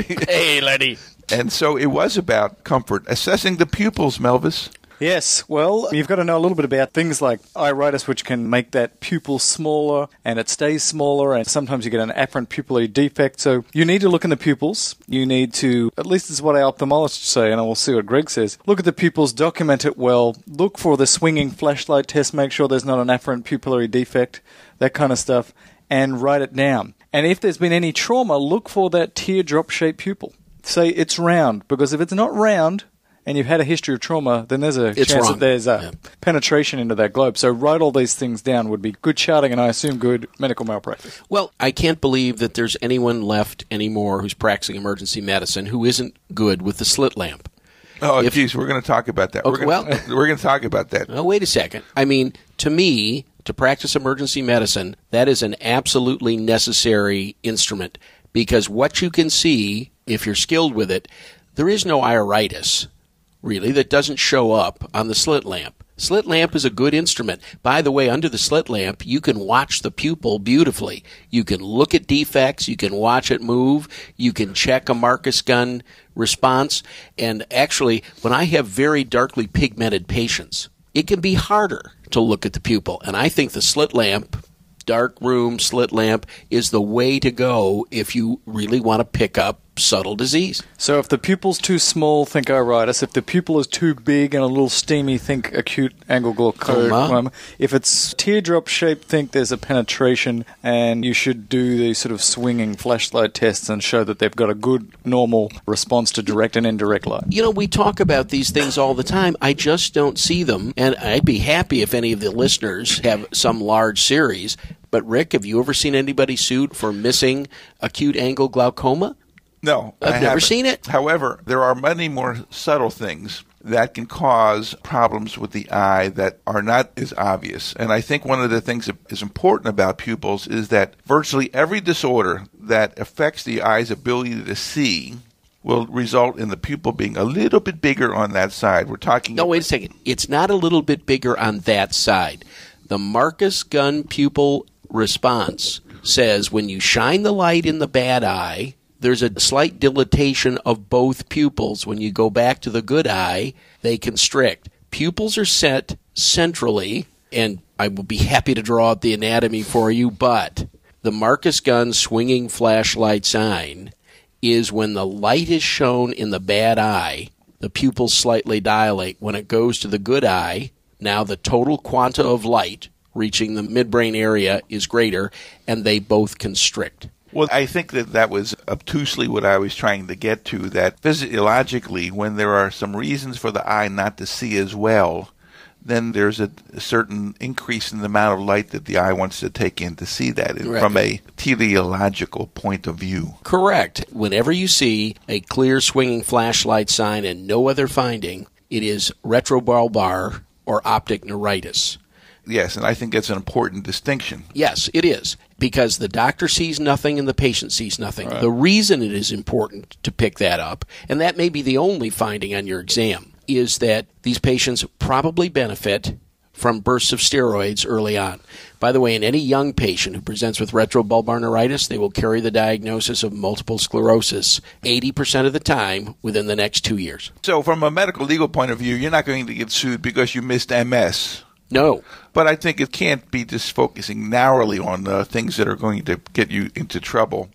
in. Hey, lady. And so it was about comfort. Assessing the pupils, Melvis. Yes, well, you've got to know a little bit about things like iritis, which can make that pupil smaller, and it stays smaller, and sometimes you get an afferent pupillary defect. So you need to look in the pupils. You need to, at least this is what our ophthalmologists say, and I will see what Greg says, look at the pupils, document it well, look for the swinging flashlight test, make sure there's not an afferent pupillary defect, that kind of stuff, and write it down. And if there's been any trauma, look for that teardrop-shaped pupil. Say it's round, because if it's not round and you've had a history of trauma, then there's a chance that there's a penetration into that globe. So write all these things down would be good charting and I assume good medical malpractice. Well, I can't believe that there's anyone left anymore who's practicing emergency medicine who isn't good with the slit lamp. Oh, geez, we're going to talk about that. Okay, we're going to talk about that. Oh, wait a second. I mean, to me, to practice emergency medicine, that is an absolutely necessary instrument because what you can see, if you're skilled with it, there is no iritis, really, that doesn't show up on the slit lamp. Slit lamp is a good instrument. By the way, under the slit lamp, you can watch the pupil beautifully. You can look at defects. You can watch it move. You can check a Marcus Gunn response. And actually, when I have very darkly pigmented patients, it can be harder to look at the pupil. And I think the slit lamp, dark room slit lamp, is the way to go if you really want to pick up subtle disease. So if the pupil's too small, think iritis. If the pupil is too big and a little steamy, think acute angle glaucoma. If it's teardrop-shaped, think there's a penetration, and you should do these sort of swinging flashlight tests and show that they've got a good normal response to direct and indirect light. You know, we talk about these things all the time. I just don't see them, and I'd be happy if any of the listeners have some large series. But Rick, have you ever seen anybody sued for missing acute angle glaucoma? No, I've never seen it. However, there are many more subtle things that can cause problems with the eye that are not as obvious. And I think one of the things that is important about pupils is that virtually every disorder that affects the eye's ability to see will result in the pupil being a little bit bigger on that side. We're talking... No, wait a second. It's not a little bit bigger on that side. The Marcus Gunn pupil response says when you shine the light in the bad eye, there's a slight dilatation of both pupils. When you go back to the good eye, they constrict. Pupils are set centrally, and I will be happy to draw out the anatomy for you, but the Marcus Gunn swinging flashlight sign is when the light is shown in the bad eye, the pupils slightly dilate. When it goes to the good eye, now the total quanta of light reaching the midbrain area is greater, and they both constrict. Well, I think that was obtusely what I was trying to get to, that physiologically, when there are some reasons for the eye not to see as well, then there's a certain increase in the amount of light that the eye wants to take in to see that from a teleological point of view. Correct. Whenever you see a clear swinging flashlight sign and no other finding, it is retrobulbar or optic neuritis. Yes, and I think that's an important distinction. Yes, it is, because the doctor sees nothing and the patient sees nothing. Right. The reason it is important to pick that up, and that may be the only finding on your exam, is that these patients probably benefit from bursts of steroids early on. By the way, in any young patient who presents with retrobulbar neuritis, they will carry the diagnosis of multiple sclerosis 80% of the time within the next 2 years. So from a medical legal point of view, you're not going to get sued because you missed MS. No. But I think it can't be just focusing narrowly on the things that are going to get you into trouble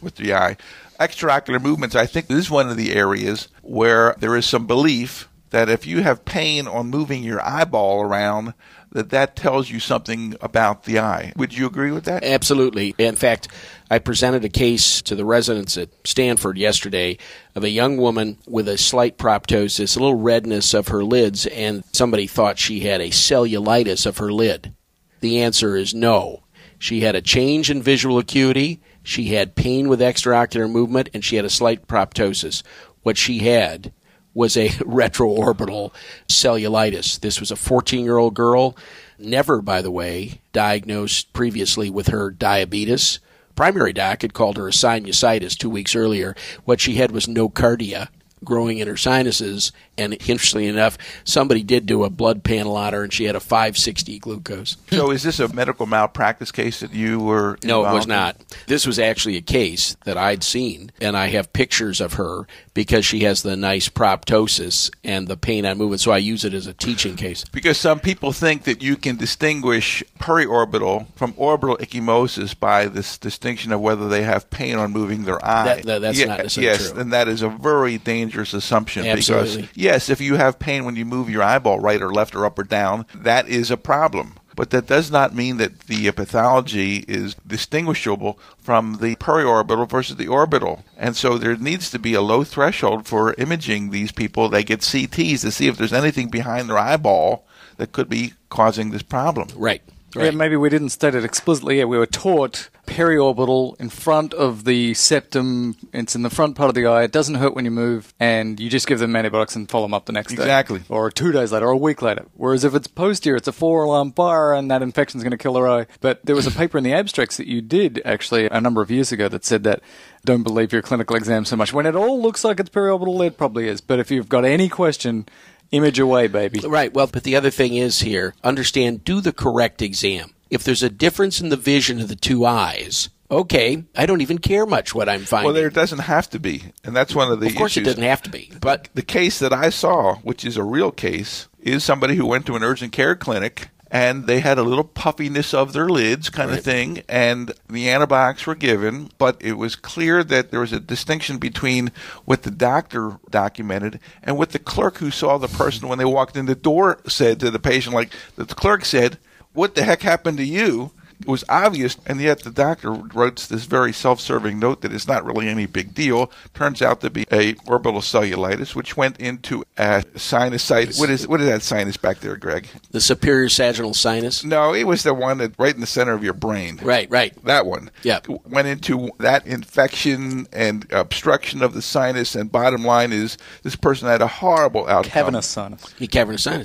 with the eye. Extraocular movements, I think this is one of the areas where there is some belief that if you have pain on moving your eyeball around, that tells you something about the eye. Would you agree with that? Absolutely. In fact, I presented a case to the residents at Stanford yesterday of a young woman with a slight proptosis, a little redness of her lids, and somebody thought she had a cellulitis of her lid. The answer is no. She had a change in visual acuity, she had pain with extraocular movement, and she had a slight proptosis. What she had was a retroorbital cellulitis. This was a 14-year-old girl, never, by the way, diagnosed previously with her diabetes. Primary doc had called her a sinusitis 2 weeks earlier. What she had was nocardia, growing in her sinuses. And interestingly enough, somebody did do a blood panel on her, and she had a 560 glucose. So is this a medical malpractice case that you were involved in? No, it was not. This was actually a case that I'd seen, and I have pictures of her because she has the nice proptosis and the pain on movement, so I use it as a teaching case. Because some people think that you can distinguish periorbital from orbital ecchymosis by this distinction of whether they have pain on moving their eye. That's not necessarily true. Yes, and that is a very dangerous assumption. Absolutely. Because, yes, if you have pain when you move your eyeball right or left or up or down, that is a problem. But that does not mean that the pathology is distinguishable from the periorbital versus the orbital. And so there needs to be a low threshold for imaging these people. They get CTs to see if there's anything behind their eyeball that could be causing this problem. Right. Right. Yeah, maybe we didn't state it explicitly. Yeah, we were taught periorbital in front of the septum. It's in the front part of the eye. It doesn't hurt when you move, and you just give them antibiotics and follow them up the next day. Exactly. Or 2 days later, or a week later. Whereas if it's posterior, it's a four-alarm fire, and that infection's going to kill their eye. But there was a paper in the abstracts that you did, actually, a number of years ago that said that don't believe your clinical exam so much. When it all looks like it's periorbital, it probably is. But if you've got any question, image away, baby. Right. Well, but the other thing is here, understand, do the correct exam. If there's a difference in the vision of the two eyes, okay, I don't even care much what I'm finding. Well, there doesn't have to be, and that's one of the issues. Of course it doesn't have to be. But the case that I saw, which is a real case, is somebody who went to an urgent care clinic, and they had a little puffiness of their lids kind of thing, and the antibiotics were given, but it was clear that there was a distinction between what the doctor documented and what the clerk who saw the person when they walked in the door said to the patient. Like, the clerk said, "What the heck happened to you?" It was obvious, and yet the doctor wrote this very self-serving note that it's not really any big deal. Turns out to be a orbital cellulitis, which went into a sinusitis. What is that sinus back there, Greg? The superior sagittal sinus? No, it was the one that right in the center of your brain. Right. That one. Yeah. Went into that infection and obstruction of the sinus, and bottom line is this person had a horrible outcome. Cavernous sinus.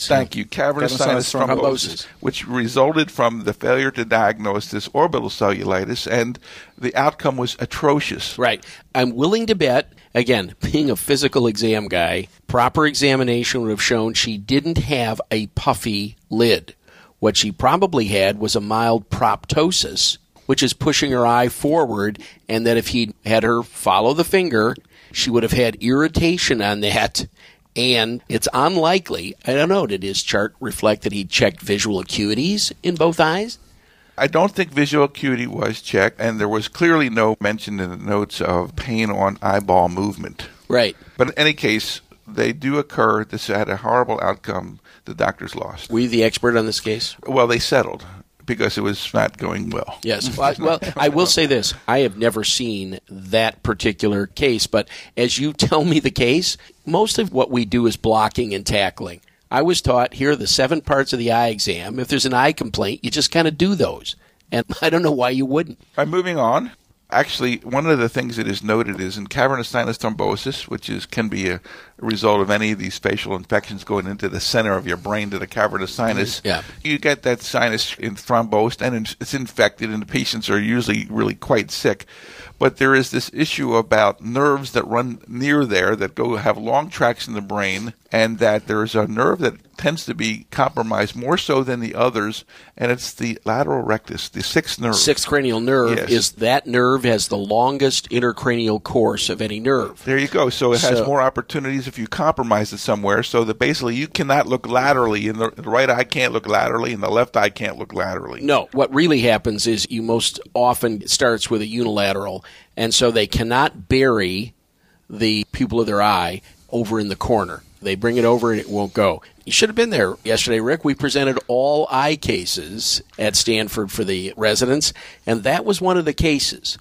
Thank you. Cavernous sinus thrombosis, which resulted from the failure to diagnose this orbital cellulitis, and the outcome was atrocious. Right. I'm willing to bet, again, being a physical exam guy, proper examination would have shown she didn't have a puffy lid. What she probably had was a mild proptosis, which is pushing her eye forward, and that if he had her follow the finger, she would have had irritation on that. And it's unlikely, I don't know, did his chart reflect that he checked visual acuities in both eyes? I don't think visual acuity was checked, and there was clearly no mention in the notes of pain on eyeball movement. Right. But in any case, they do occur. This had a horrible outcome. The doctors lost. Were you the expert on this case? Well, they settled because it was not going well. Yes. Well, I will say this. I have never seen that particular case, but as you tell me the case, most of what we do is blocking and tackling. I was taught here are the 7 parts of the eye exam. If there's an eye complaint, you just kind of do those. And I don't know why you wouldn't. I'm moving on. Actually, one of the things that is noted is in cavernous sinus thrombosis, which can be a result of any of these facial infections going into the center of your brain to the cavernous sinus. Yeah. You get that sinus in thrombosed and it's infected, and the patients are usually really quite sick. But there is this issue about nerves that run near there that go have long tracts in the brain, and that there is a nerve that tends to be compromised more so than the others, and it's the lateral rectus, the sixth nerve. Sixth cranial nerve is that nerve has the longest intercranial course of any nerve. There you go. So it has more opportunities if you compromise it somewhere, so that basically you cannot look laterally, and the right eye can't look laterally, and the left eye can't look laterally. No. What really happens is you most often starts with a unilateral, and so they cannot bury the pupil of their eye over in the corner. They bring it over and it won't go. You should have been there yesterday, Rick. We presented all eye cases at Stanford for the residents, and that was one of the cases.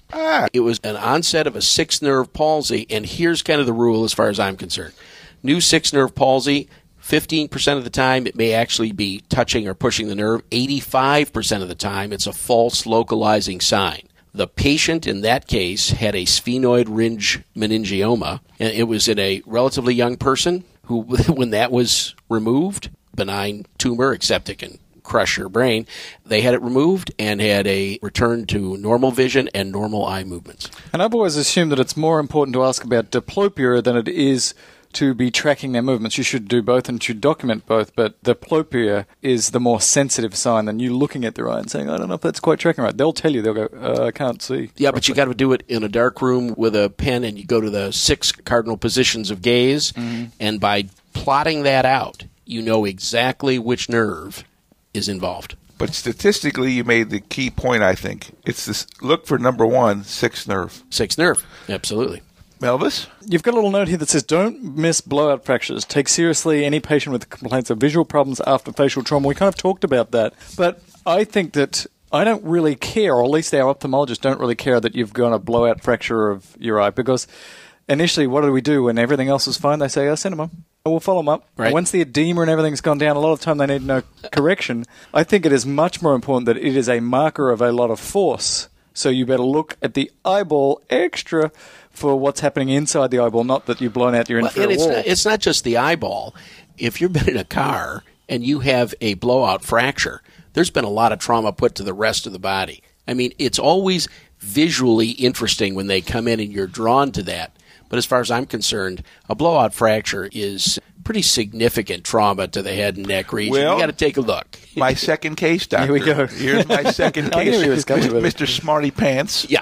It was an onset of a sixth nerve palsy, and here's kind of the rule as far as I'm concerned. New sixth nerve palsy, 15% of the time it may actually be touching or pushing the nerve. 85% of the time it's a false localizing sign. The patient in that case had a sphenoid ringe meningioma, and it was in a relatively young person who, when that was removed, benign tumor, except it can crush your brain, they had it removed and had a return to normal vision and normal eye movements. And I've always assumed that it's more important to ask about diplopia than it is to be tracking their movements. You should do both and should document both, but the diplopia is the more sensitive sign than you looking at their eye and saying, I don't know if that's quite tracking right. They'll tell you, they'll go, I can't see. Yeah, roughly. But you got to do it in a dark room with a pen, and you go to the 6 cardinal positions of gaze, and by plotting that out, you know exactly which nerve is involved. But statistically, you made the key point, I think. It's this, look for number one, 6th nerve. 6th nerve, absolutely. Melvis? You've got a little note here that says, don't miss blowout fractures. Take seriously any patient with complaints of visual problems after facial trauma. We kind of talked about that. But I think that I don't really care, or at least our ophthalmologists don't really care that you've got a blowout fracture of your eye, because initially, what do we do when everything else is fine? They say, oh, send them up. We'll follow them up. Right. Once the edema and everything's gone down, a lot of time they need no correction. I think it is much more important that it is a marker of a lot of force. So you better look at the eyeball extra for what's happening inside the eyeball, not that you've blown out your inferior wall. It's not just the eyeball. If you've been in a car and you have a blowout fracture, there's been a lot of trauma put to the rest of the body. I mean, it's always visually interesting when they come in and you're drawn to that. But as far as I'm concerned, a blowout fracture is pretty significant trauma to the head and neck region. Well, you got to take a look. My second case, doctor. Here we go. Here's my second case. Mr. Smarty Pants. Yeah.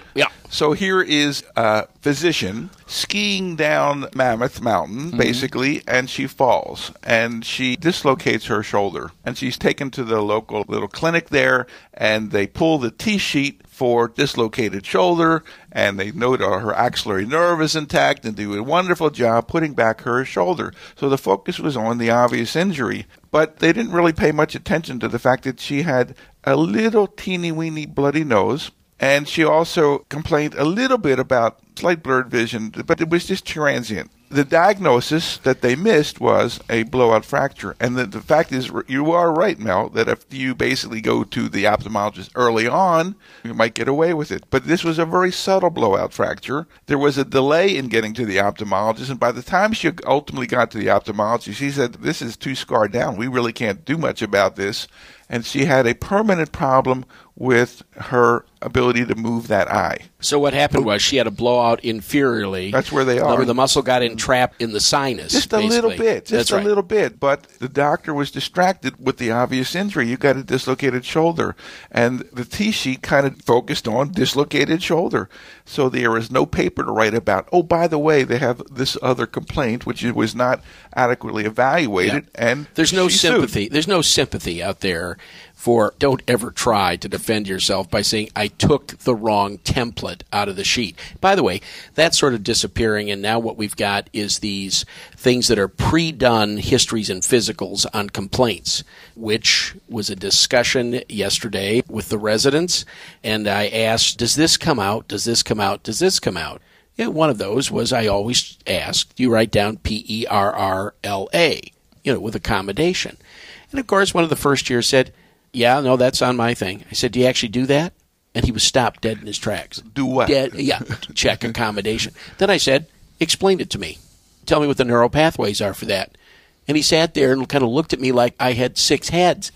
So here is a physician skiing down Mammoth Mountain, basically, and she falls. And she dislocates her shoulder. And she's taken to the local little clinic there, and they pull the T-sheet for dislocated shoulder, and they note her axillary nerve is intact and do a wonderful job putting back her shoulder. So the focus was on the obvious injury, but they didn't really pay much attention to the fact that she had a little teeny-weeny bloody nose, and she also complained a little bit about slight blurred vision, but it was just transient. The diagnosis that they missed was a blowout fracture. And the fact is, you are right, Mel, that if you basically go to the ophthalmologist early on, you might get away with it. But this was a very subtle blowout fracture. There was a delay in getting to the ophthalmologist. And by the time she ultimately got to the ophthalmologist, she said, this is too scarred down. We really can't do much about this. And she had a permanent problem with her ability to move that eye. So what happened was she had a blowout inferiorly. That's where they are. Where the muscle got entrapped in the sinus. Just a basically. Little bit. Just That's a right. little bit. But the doctor was distracted with the obvious injury. You got a dislocated shoulder. And the T-sheet kind of focused on dislocated shoulder. So there is no paper to write about. Oh, by the way, they have this other complaint, which was not adequately evaluated. Yeah. And there's no sympathy. Sued. There's no sympathy out there. For don't ever try to defend yourself by saying, I took the wrong template out of the sheet. By the way, that's sort of disappearing, and now what we've got is these things that are pre-done histories and physicals on complaints, which was a discussion yesterday with the residents, and I asked, does this come out? Yeah, one of those was I always asked, you write down PERRLA, with accommodation. And of course, one of the first years said, yeah, no, that's on my thing. I said, do you actually do that? And he was stopped dead in his tracks. Do what? Dead, yeah, check accommodation. Then I said, explain it to me. Tell me what the neural pathways are for that. And he sat there and kind of looked at me like I had 6 heads.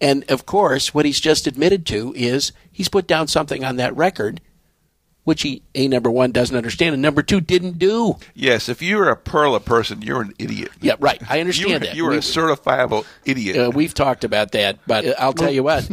And, of course, what he's just admitted to is he's put down something on that record which he, number one, doesn't understand, and number two, didn't do. Yes, if you're a PERLA person, you're an idiot. Yeah, right. I understand that. You're a certifiable idiot. We've talked about that, but I'll tell you what.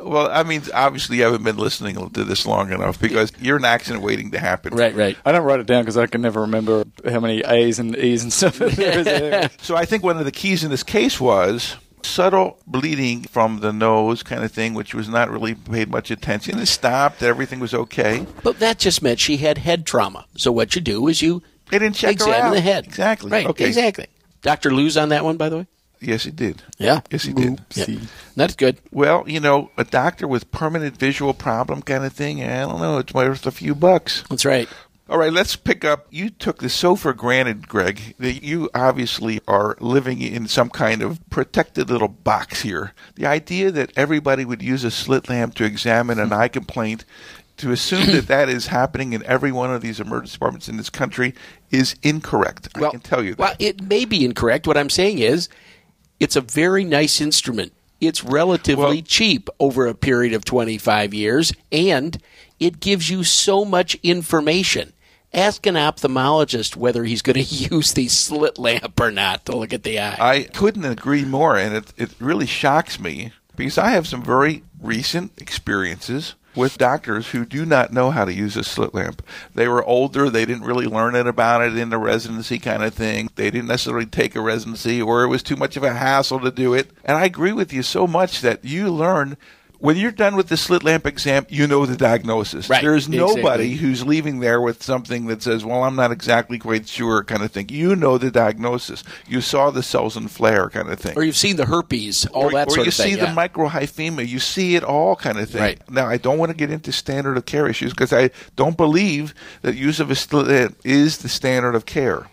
Well, I mean, obviously you haven't been listening to this long enough because you're an accident waiting to happen. Right. I don't write it down because I can never remember how many A's and E's and stuff there is. So I think one of the keys in this case was subtle bleeding from the nose kind of thing, which was not really paid much attention. It stopped. Everything was okay. But that just meant she had head trauma. So what you do is you examine the head. Exactly. Right. Okay. Exactly. Dr. Lou's on that one, by the way? Yes, he did. Yeah. Yes, he did. Yeah. That's good. Well, a doctor with permanent visual problem kind of thing, I don't know, it's worth a few bucks. That's right. All right, let's pick up. You took this so for granted, Greg, that you obviously are living in some kind of protected little box here. The idea that everybody would use a slit lamp to examine an eye complaint, to assume that is happening in every one of these emergency departments in this country is incorrect. I can tell you that. Well, it may be incorrect. What I'm saying is it's a very nice instrument. It's relatively cheap over a period of 25 years, and it gives you so much information. Ask an ophthalmologist whether he's going to use the slit lamp or not to look at the eye. I couldn't agree more, and it really shocks me because I have some very recent experiences with doctors who do not know how to use a slit lamp. They were older. They didn't really learn it about it in the residency kind of thing. They didn't necessarily take a residency, or it was too much of a hassle to do it. And I agree with you so much that you learn when you're done with the slit lamp exam, you know the diagnosis. Right. There's nobody who's leaving there with something that says, well, I'm not exactly quite sure kind of thing. You know the diagnosis. You saw the cells in flare kind of thing. Or you've seen the herpes, all that sort of thing. Or you see the microhyphema. You see it all kind of thing. Right. Now, I don't want to get into standard of care issues because I don't believe that use of a slit lamp is the standard of care.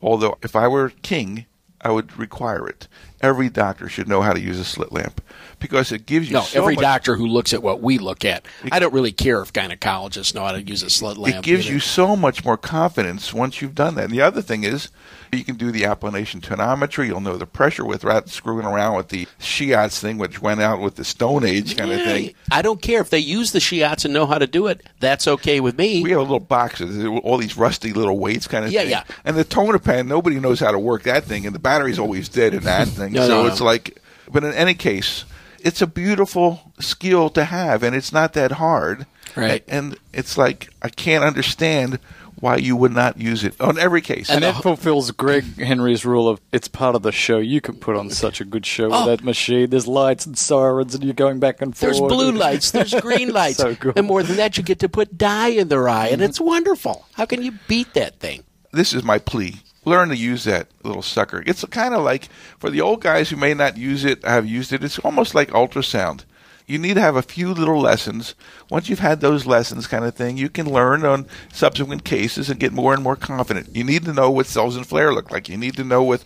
Although, if I were king, I would require it. Every doctor should know how to use a slit lamp because it gives you doctor who looks at what we look at. I don't really care if gynecologists know how to use a slit lamp. It gives you so much more confidence once you've done that. And the other thing is you can do the applanation tonometry. You'll know the pressure without screwing around with the Shiats thing, which went out with the Stone Age kind of thing. I don't care. If they use the Shiats and know how to do it, that's okay with me. We have a little box with all these rusty little weights kind of thing. Yeah, yeah. And the tonopan, nobody knows how to work that thing, and the battery's always dead in that thing. But in any case, it's a beautiful skill to have, and it's not that hard. Right. And it's like, I can't understand why you would not use it on every case. And that fulfills Greg Henry's rule of, it's part of the show. You can put on such a good show with that machine. There's lights and sirens, and you're going back and forth. There's blue lights. There's green lights. So cool. And more than that, you get to put dye in their eye, and it's wonderful. How can you beat that thing? This is my plea. Learn to use that little sucker. It's kind of like, for the old guys who may not use it, have used it, it's almost like ultrasound. You need to have a few little lessons. Once you've had those lessons kind of thing, you can learn on subsequent cases and get more and more confident. You need to know what cells in flare look like. You need to know what's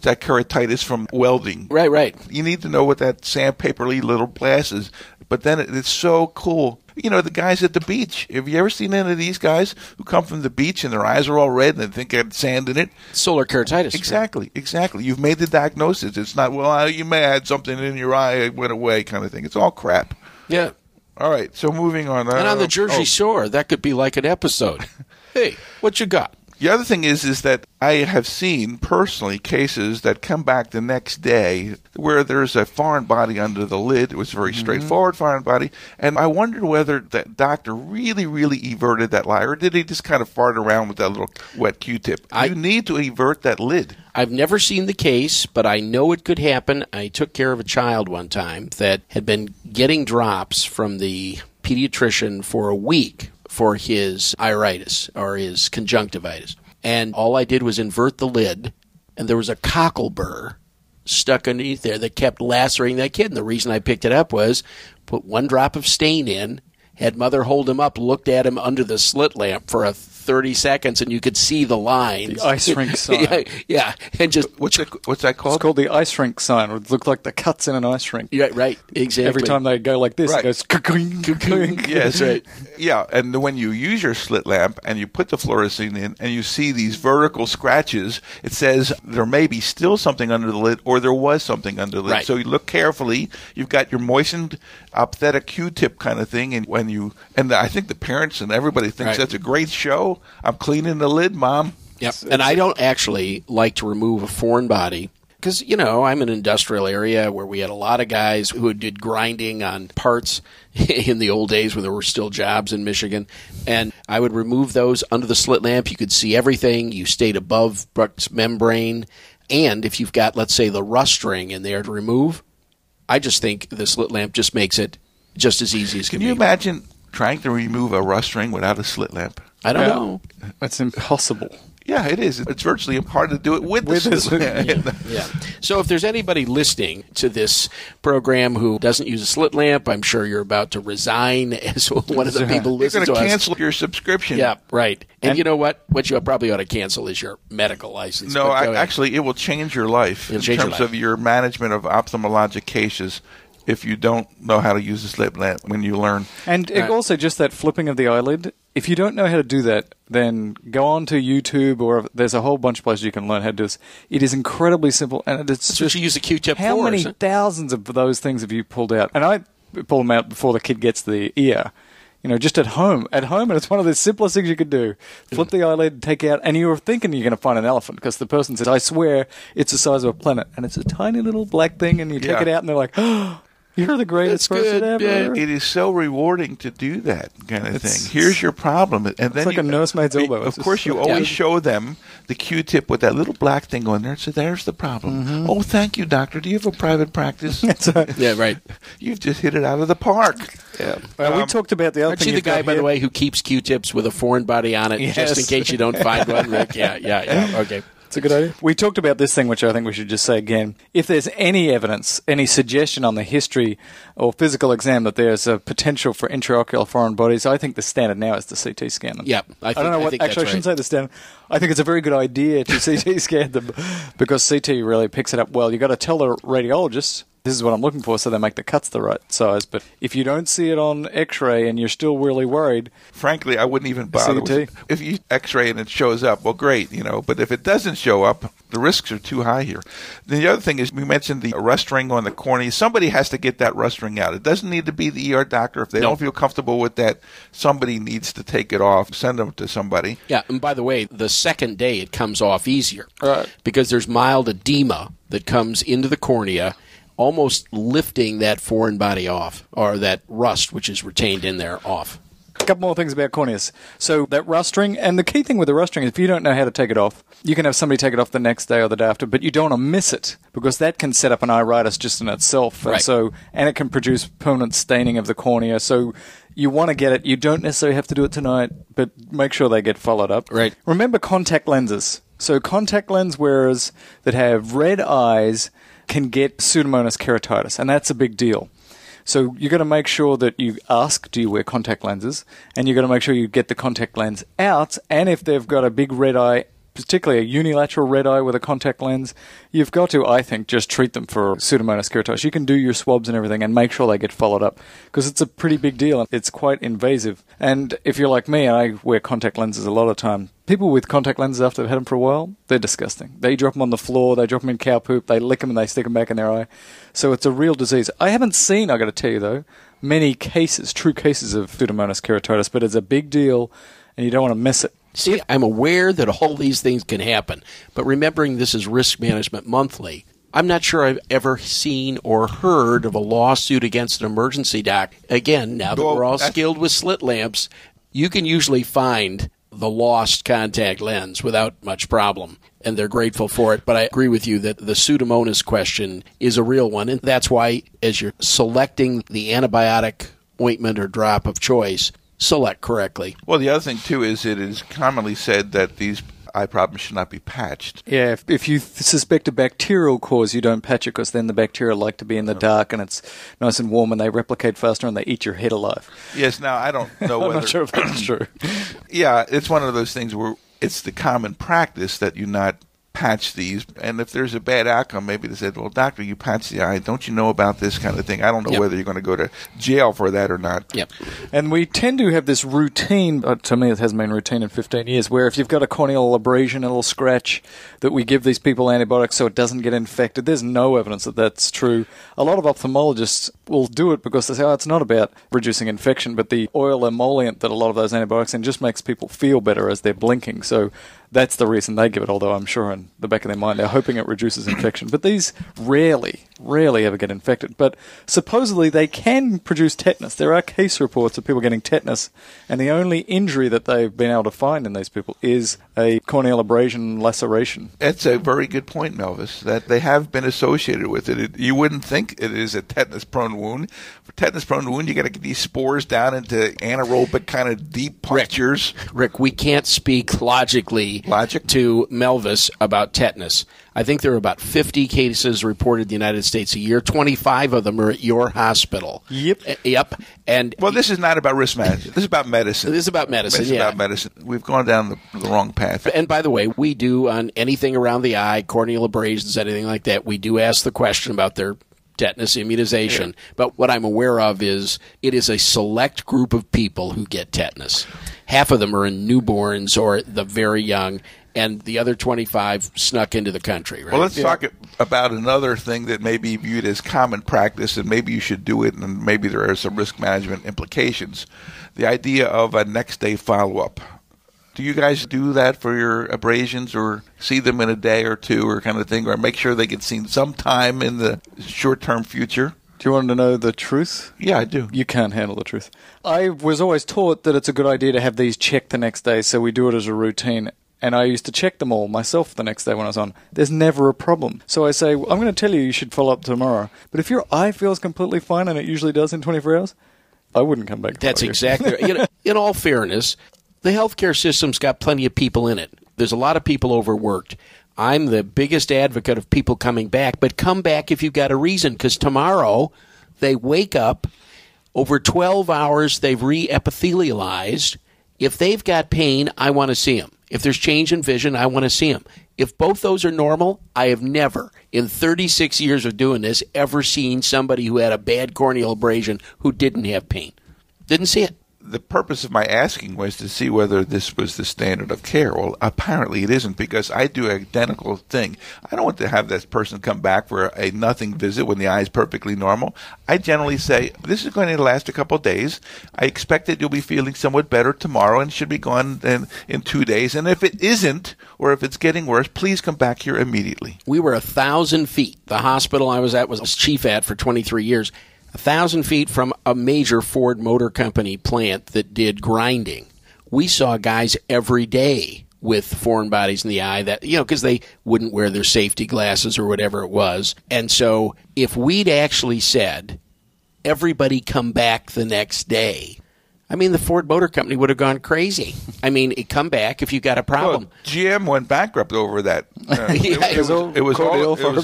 that keratitis from welding. Right, right. You need to know what that sandpapery little blast is. But then it's so cool. You know, the guys at the beach. Have you ever seen any of these guys who come from the beach and their eyes are all red and they think they had sand in it? Solar keratitis. Exactly, right? Exactly. You've made the diagnosis. It's not, well, you may have had something in your eye, it went away kind of thing. It's all crap. Yeah. All right, so moving on. And on the Jersey Shore, that could be like an episode. Hey, what you got? The other thing is that I have seen personally cases that come back the next day where there's a foreign body under the lid. It was a very straightforward foreign body. And I wondered whether that doctor really, really everted that lie, or did he just kind of fart around with that little wet Q-tip? You need to evert that lid. I've never seen the case, but I know it could happen. I took care of a child one time that had been getting drops from the pediatrician for a week for his iritis or his conjunctivitis. And all I did was invert the lid, and there was a cockle burr stuck underneath there that kept lacerating that kid. And the reason I picked it up was put one drop of stain in, had mother hold him up, looked at him under the slit lamp for 30 seconds, and you could see the lines. The ice rink sign. yeah. And just what's that called? It's called the ice rink sign. It looked like the cuts in an ice rink. Yeah, right. Exactly. Every time they go like this, It goes ka-kling, ka-kling. Yes, right. Yeah, and when you use your slit lamp and you put the fluorescein in and you see these vertical scratches, it says there may be still something under the lid, or there was something under the lid. Right. So you look carefully. You've got your moistened opthetic Q-tip kind of thing, and when you I think the parents and everybody thinks that's a great show. I'm cleaning the lid, Mom. Yep. And I don't actually like to remove a foreign body because, you know, I'm in an industrial area where we had a lot of guys who did grinding on parts in the old days when there were still jobs in Michigan. And I would remove those under the slit lamp. You could see everything. You stayed above Bruch's membrane. And if you've got, let's say, the rust ring in there to remove, I just think the slit lamp just makes it just as easy as can be. Can you imagine trying to remove a rust ring without a slit lamp? I don't know. That's impossible. Yeah, it is. It's virtually hard to do it with this. Yeah. So if there's anybody listening to this program who doesn't use a slit lamp, I'm sure you're about to resign as one of the people listening to us. You're going to cancel your subscription. Yeah, right. And you know what? What you probably ought to cancel is your medical license. No, actually, it will change your life in terms of your management of ophthalmologic cases. If you don't know how to use a slit lamp when you learn. And also just that flipping of the eyelid. If you don't know how to do that, then go on to YouTube, or there's a whole bunch of places you can learn how to do this. It is incredibly simple. And it's That's just what you use a Q-tip for. How many thousands of those things have you pulled out? And I pull them out before the kid gets the ear. you know, just at home, and it's one of the simplest things you could do. Flip the eyelid, take out, and you're thinking you're going to find an elephant because the person says, I swear it's the size of a planet, and it's a tiny little black thing, and you take it out, and they're like, oh, you're the greatest person ever. Yeah, it is so rewarding to do that kind of thing. Here's your problem. And it's then like a nursemaid's elbow. Of course, you always show them the Q-tip with that little black thing on there and say, there's the problem. Mm-hmm. Oh, thank you, doctor. Do you have a private practice? Yeah, right. You've just hit it out of the park. Yeah. We talked about the other thing. Aren't you the guy, by the way, who keeps Q-tips with a foreign body on it just in case you don't find one, Rick? Yeah. Okay. It's a good idea. We talked about this thing, which I think we should just say again. If there's any evidence, any suggestion on the history or physical exam that there's a potential for intraocular foreign bodies, I think the standard now is the CT scan them. Yep. I shouldn't say the standard. I think it's a very good idea to CT scan them because CT really picks it up well. You've got to tell the radiologist, this is what I'm looking for, so they make the cuts the right size. But if you don't see it on x-ray and you're still really worried... Frankly, I wouldn't even bother with it. If you x-ray and it shows up, well, great, you know. But if it doesn't show up, the risks are too high here. The other thing is, we mentioned the rust ring on the cornea. Somebody has to get that rust ring out. It doesn't need to be the ER doctor. If they don't feel comfortable with that, somebody needs to take it off, send them to somebody. Yeah, and by the way, the second day it comes off easier because there's mild edema that comes into the cornea, almost lifting that foreign body off, or that rust, which is retained in there, off. A couple more things about corneas. So that rust ring, and the key thing with the rust ring is if you don't know how to take it off, you can have somebody take it off the next day or the day after, but you don't want to miss it because that can set up an iritis just in itself. Right. And it can produce permanent staining of the cornea. So you want to get it. You don't necessarily have to do it tonight, but make sure they get followed up. Right. Remember contact lenses. So contact lens wearers that have red eyes can get Pseudomonas keratitis, and that's a big deal. So you've got to make sure that you ask, do you wear contact lenses? And you've got to make sure you get the contact lens out, and if they've got a big red eye, particularly a unilateral red eye with a contact lens, you've got to, I think, just treat them for Pseudomonas keratitis. You can do your swabs and everything and make sure they get followed up because it's a pretty big deal and it's quite invasive. And if you're like me, and I wear contact lenses a lot of time, people with contact lenses after they've had them for a while, they're disgusting. They drop them on the floor, they drop them in cow poop, they lick them and they stick them back in their eye. So it's a real disease. I haven't seen, I got to tell you though, many cases, true cases of Pseudomonas keratitis, but it's a big deal and you don't want to miss it. See, I'm aware that all these things can happen, but remembering this is Risk Management Monthly, I'm not sure I've ever seen or heard of a lawsuit against an emergency doc. Again, now that we're all skilled with slit lamps, you can usually find the lost contact lens without much problem, and they're grateful for it. But I agree with you that the Pseudomonas question is a real one, and that's why as you're selecting the antibiotic ointment or drop of choice, select correctly. Well, the other thing, too, is it is commonly said that these eye problems should not be patched. Yeah, if you suspect a bacterial cause, you don't patch it because then the bacteria like to be in the dark and it's nice and warm and they replicate faster and they eat your head alive. Yes, now I don't know whether... I'm not sure if that's true. Yeah, it's one of those things where it's the common practice that you not patch these, and if there's a bad outcome, maybe they said, well, doctor, you patched the eye, don't you know about this kind of thing? I don't know whether you're going to go to jail for that or not. Yep. And we tend to have this routine, but to me it hasn't been routine in 15 years, where if you've got a corneal abrasion, a little scratch, that we give these people antibiotics so it doesn't get infected. There's no evidence that that's true. A lot of ophthalmologists will do it because they say, oh, it's not about reducing infection, but the oil emollient that a lot of those antibiotics in just makes people feel better as they're blinking. So that's the reason they give it, although I'm sure in the back of their mind they're hoping it reduces infection. But these rarely ever get infected. But supposedly they can produce tetanus. There are case reports of people getting tetanus, and the only injury that they've been able to find in these people is a corneal abrasion laceration. That's a very good point, Melvis, that they have been associated with it. You wouldn't think it is a tetanus-prone wound. For tetanus-prone wound, you got to get these spores down into anaerobic kind of deep punctures. Rick, we can't speak logically to Melvis about tetanus. I think there are about 50 cases reported in the United States a year. 25 of them are at your hospital. Yep. And well, this is not about risk management. This is about medicine. We've gone down the wrong path. And by the way, we do on anything around the eye, corneal abrasions, anything like that, we do ask the question about their tetanus immunization. Yeah. But what I'm aware of is it is a select group of people who get tetanus. Half of them are in newborns or the very young, and the other 25 snuck into the country. Right? Well, let's talk about another thing that may be viewed as common practice, and maybe you should do it, and maybe there are some risk management implications. The idea of a next-day follow-up. Do you guys do that for your abrasions, or see them in a day or two or kind of thing, or make sure they get seen sometime in the short-term future? Do you want to know the truth? Yeah, I do. You can't handle the truth. I was always taught that it's a good idea to have these checked the next day, so we do it as a routine. And I used to check them all myself the next day when I was on. There's never a problem. So I say, I'm going to tell you you should follow up tomorrow. But if your eye feels completely fine, and it usually does in 24 hours, I wouldn't come back. That's exactly right. You know, in all fairness, the healthcare system's got plenty of people in it. There's a lot of people overworked. I'm the biggest advocate of people coming back, but come back if you've got a reason, because tomorrow they wake up. Over 12 hours, they've re-epithelialized. If they've got pain, I want to see them. If there's change in vision, I want to see them. If both those are normal, I have never, in 36 years of doing this, ever seen somebody who had a bad corneal abrasion who didn't have pain. Didn't see it. The purpose of my asking was to see whether this was the standard of care. Well, apparently it isn't, because I do an identical thing. I don't want to have this person come back for a nothing visit when the eye is perfectly normal. I generally say, this is going to last a couple of days. I expect that you'll be feeling somewhat better tomorrow and should be gone in 2 days. And if it isn't, or if it's getting worse, please come back here immediately. We were 1,000 feet. The hospital I was at was chief at for 23 years. 1,000 feet from a major Ford Motor Company plant that did grinding. We saw guys every day with foreign bodies in the eye that, you know, because they wouldn't wear their safety glasses or whatever it was. And so if we'd actually said, everybody come back the next day, I mean, the Ford Motor Company would have gone crazy. I mean, come back if you got a problem. Well, GM went bankrupt over that. It was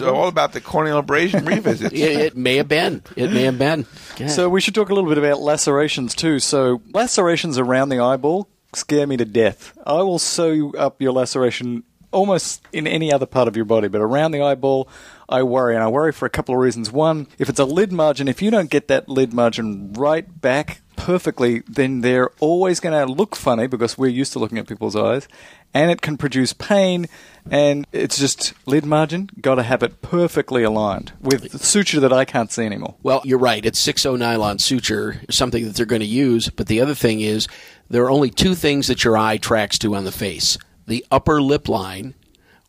all about the corneal abrasion revisits. It may have been. It may have been. God. So we should talk a little bit about lacerations, too. So lacerations around the eyeball scare me to death. I will sew you up your laceration almost in any other part of your body, but around the eyeball, I worry, and I worry for a couple of reasons. One, if it's a lid margin, if you don't get that lid margin right back perfectly, then they're always going to look funny, because we're used to looking at people's eyes, and it can produce pain, and it's just lid margin, got to have it perfectly aligned with suture that I can't see anymore. Well, you're right. It's 6-0 nylon suture, something that they're going to use, but the other thing is there are only two things that your eye tracks to on the face. The upper lip line,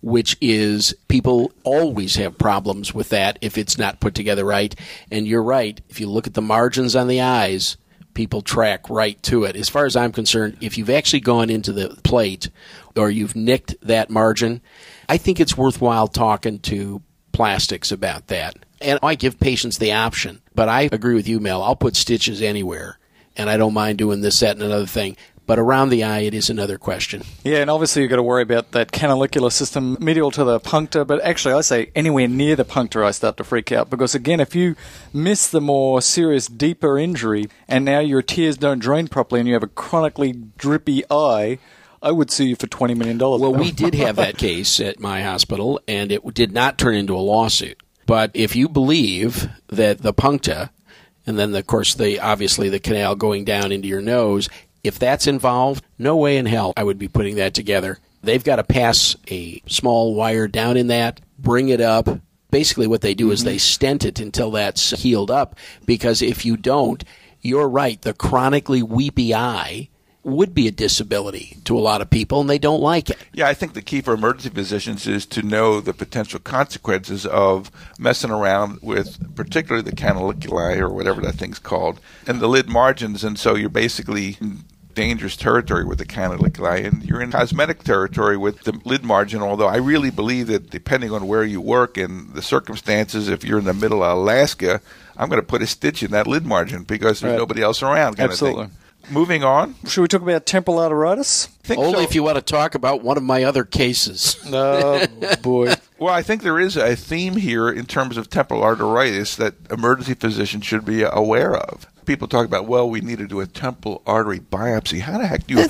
which is people always have problems with that if it's not put together right, and you're right. If you look at the margins on the eyes, people track right to it. As far as I'm concerned, if you've actually gone into the plate or you've nicked that margin, I think it's worthwhile talking to plastics about that. And I give patients the option. But I agree with you, Mel. I'll put stitches anywhere, and I don't mind doing this, that, and another thing. But around the eye, it is another question. Yeah, and obviously you've got to worry about that canalicular system medial to the puncta. But actually, I say anywhere near the puncta, I start to freak out. Because, again, if you miss the more serious, deeper injury, and now your tears don't drain properly and you have a chronically drippy eye, I would sue you for $20 million. Well, we did have that case at my hospital, and it did not turn into a lawsuit. But if you believe that the puncta, and then, of course, obviously the canal going down into your nose, if that's involved, no way in hell I would be putting that together. They've got to pass a small wire down in that, bring it up. Basically what they do is they stent it until that's healed up, because if you don't, you're right, the chronically weepy eye would be a disability to a lot of people, and they don't like it. Yeah, I think the key for emergency physicians is to know the potential consequences of messing around with particularly the canaliculi, or whatever that thing's called, and the lid margins, and so you're basically in dangerous territory with the canaliculi, and you're in cosmetic territory with the lid margin, although I really believe that depending on where you work and the circumstances, if you're in the middle of Alaska, I'm going to put a stitch in that lid margin because there's nobody else around kind of thing. Moving on. Should we talk about temporal arteritis? Only if you want to talk about one of my other cases. Oh, boy. Well, I think there is a theme here in terms of temporal arteritis that emergency physicians should be aware of. People talk about, well, we need to do a temporal artery biopsy. How the heck do you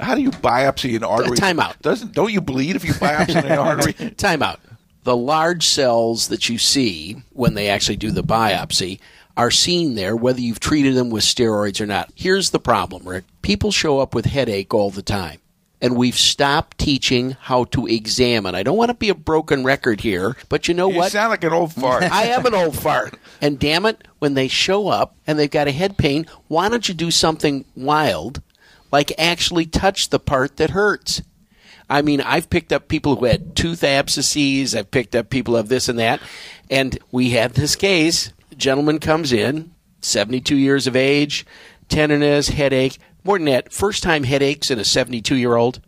how do you biopsy an artery? Time out. Don't you bleed if you biopsy an artery? Time out. The large cells that you see when they actually do the biopsy are seen there, whether you've treated them with steroids or not. Here's the problem, Rick. People show up with headache all the time, and we've stopped teaching how to examine. I don't want to be a broken record here, but you know what? You sound like an old fart. I am an old fart. And damn it, when they show up and they've got a head pain, why don't you do something wild, like actually touch the part that hurts? I mean, I've picked up people who had tooth abscesses. I've picked up people who have this and that. And we had this case. A gentleman comes in, 72 years of age, tenderness, headache. More than that, first-time headaches in a 72-year-old.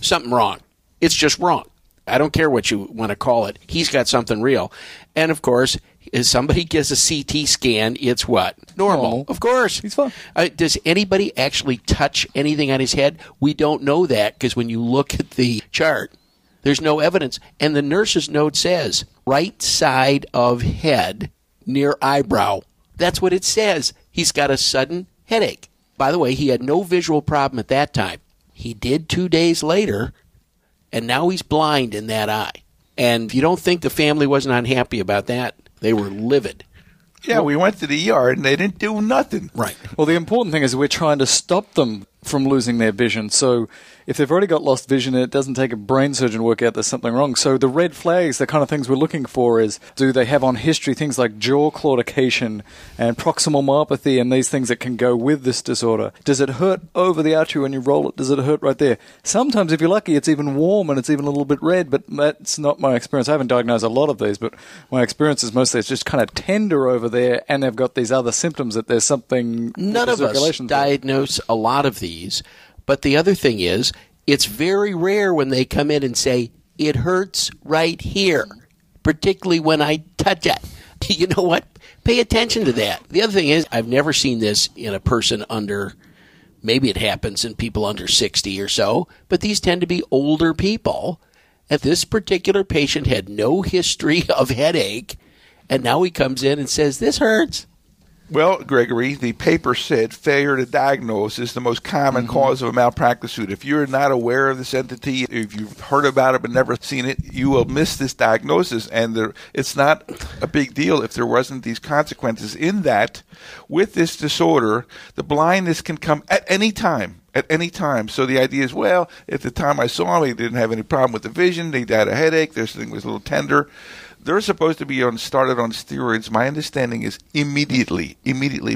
Something wrong. It's just wrong. I don't care what you want to call it. He's got something real. And, of course, if somebody gets a CT scan, it's what? Normal. Oh, of course. He's fine. Does anybody actually touch anything on his head? We don't know that, because when you look at the chart, there's no evidence. And the nurse's note says right side of head near eyebrow. That's what it says. He's got a sudden headache. By the way, he had no visual problem at that time. He did 2 days later, and now he's blind in that eye. And if you don't think the family wasn't unhappy about that, they were livid. Yeah, we went to the ER, and they didn't do nothing. Right. Well, the important thing is we're trying to stop them from losing their vision. So if they've already got lost vision, it doesn't take a brain surgeon to work out there's something wrong. So the red flags, the kind of things we're looking for is, do they have on history things like jaw claudication and proximal myopathy and these things that can go with this disorder? Does it hurt over the artery when you roll it? Does it hurt right there? Sometimes, if you're lucky, it's even warm and it's even a little bit red, but that's not my experience. I haven't diagnosed a lot of these, but my experience is mostly it's just kind of tender over there and they've got these other symptoms that there's something. None of us diagnose a lot of these. But the other thing is, it's very rare when they come in and say, it hurts right here, particularly when I touch it. You know what? Pay attention to that. The other thing is, I've never seen this in a person under, maybe it happens in people under 60 or so, but these tend to be older people. And this particular patient had no history of headache, and now he comes in and says, this hurts. Well, Gregory, the paper said failure to diagnose is the most common cause of a malpractice suit. If you're not aware of this entity, if you've heard about it but never seen it, you will miss this diagnosis. And it's not a big deal if there wasn't these consequences in that with this disorder, the blindness can come at any time. At any time. So the idea is, well, at the time I saw him, he didn't have any problem with the vision. They had a headache. This thing was a little tender. They're supposed to be started on steroids. My understanding is immediately,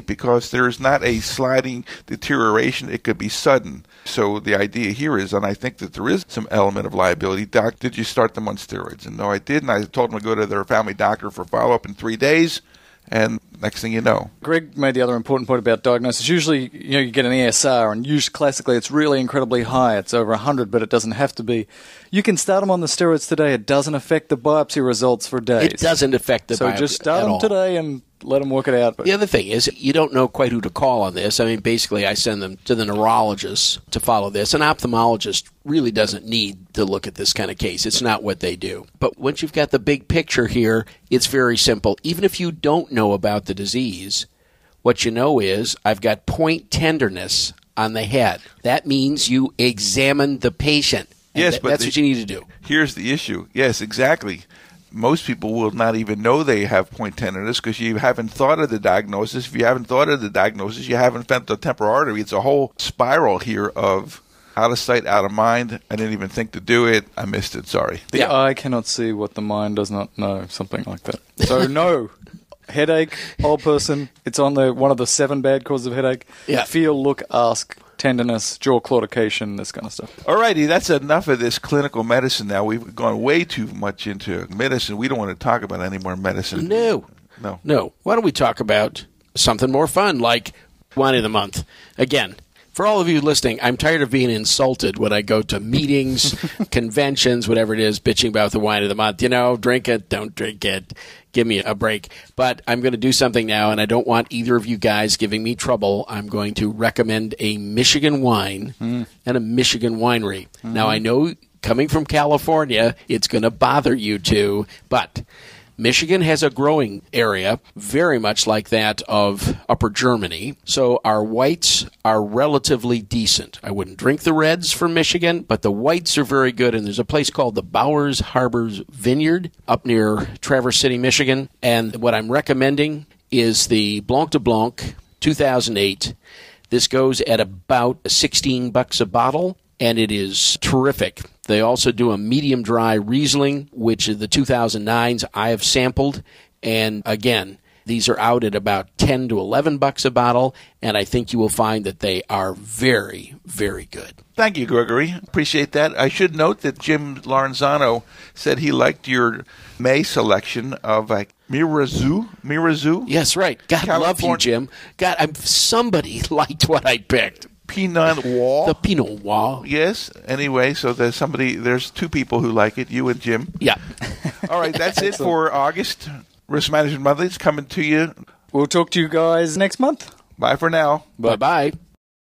because there's not a sliding deterioration. It could be sudden. So the idea here is, and I think that there is some element of liability, Doc, did you start them on steroids? And no, I didn't. I told them to go to their family doctor for follow-up in 3 days. And next thing you know. Greg made the other important point about diagnosis. Usually, you get an ESR, and usually, classically, it's really incredibly high. It's over 100, but it doesn't have to be. You can start them on the steroids today. It doesn't affect the biopsy results for days. It doesn't affect the biopsy at all. So just start them today and let them work it out. The other thing is, you don't know quite who to call on this. I mean, basically, I send them to the neurologist to follow this. An ophthalmologist really doesn't need to look at this kind of case. It's not what they do. But once you've got the big picture here, it's very simple. Even if you don't know about the disease, what you know is I've got point tenderness on the head. That means you examine the patient. Yes, but that's what you need to do. Here's the issue. Yes, exactly. Most people will not even know they have point tenderness because you haven't thought of the diagnosis. If you haven't thought of the diagnosis, you haven't found the temporal artery. It's a whole spiral here of out of sight, out of mind. I didn't even think to do it. I missed it. Sorry. The eye cannot see what the mind does not know, something like that. So no. Headache, old person, it's on one of the 7 bad causes of headache. Yeah. Feel, look, ask. Tenderness, jaw claudication, this kind of stuff. Alrighty, that's enough of this clinical medicine now. We've gone way too much into medicine. We don't want to talk about any more medicine. No. Why don't we talk about something more fun, like wine of the month? Again, for all of you listening, I'm tired of being insulted when I go to meetings, conventions, whatever it is, bitching about the wine of the month. Drink it, don't drink it. Give me a break. But I'm going to do something now, and I don't want either of you guys giving me trouble. I'm going to recommend a Michigan wine and a Michigan winery. Now, I know coming from California, it's going to bother you two, but Michigan has a growing area, very much like that of Upper Germany. So our whites are relatively decent. I wouldn't drink the reds from Michigan, but the whites are very good. And there's a place called the Bowers Harbors Vineyard up near Traverse City, Michigan. And what I'm recommending is the Blanc de Blanc 2008. This goes at about $16 a bottle, and it is terrific. They also do a medium dry Riesling, which is the 2009s I have sampled. And again, these are out at about $10 to $11 a bottle, and I think you will find that they are very, very good. Thank you, Gregory. Appreciate that. I should note that Jim Lorenzano said he liked your May selection of Mirazu. Yes, right. God, California. Love you, Jim. God, somebody liked what I picked. Pinot Wall. The Pinot Wall. Yes. Anyway, so there's two people who like it, you and Jim. Yeah. All right, that's it for August. Risk Management Monthly is coming to you. We'll talk to you guys next month. Bye for now. Bye-bye.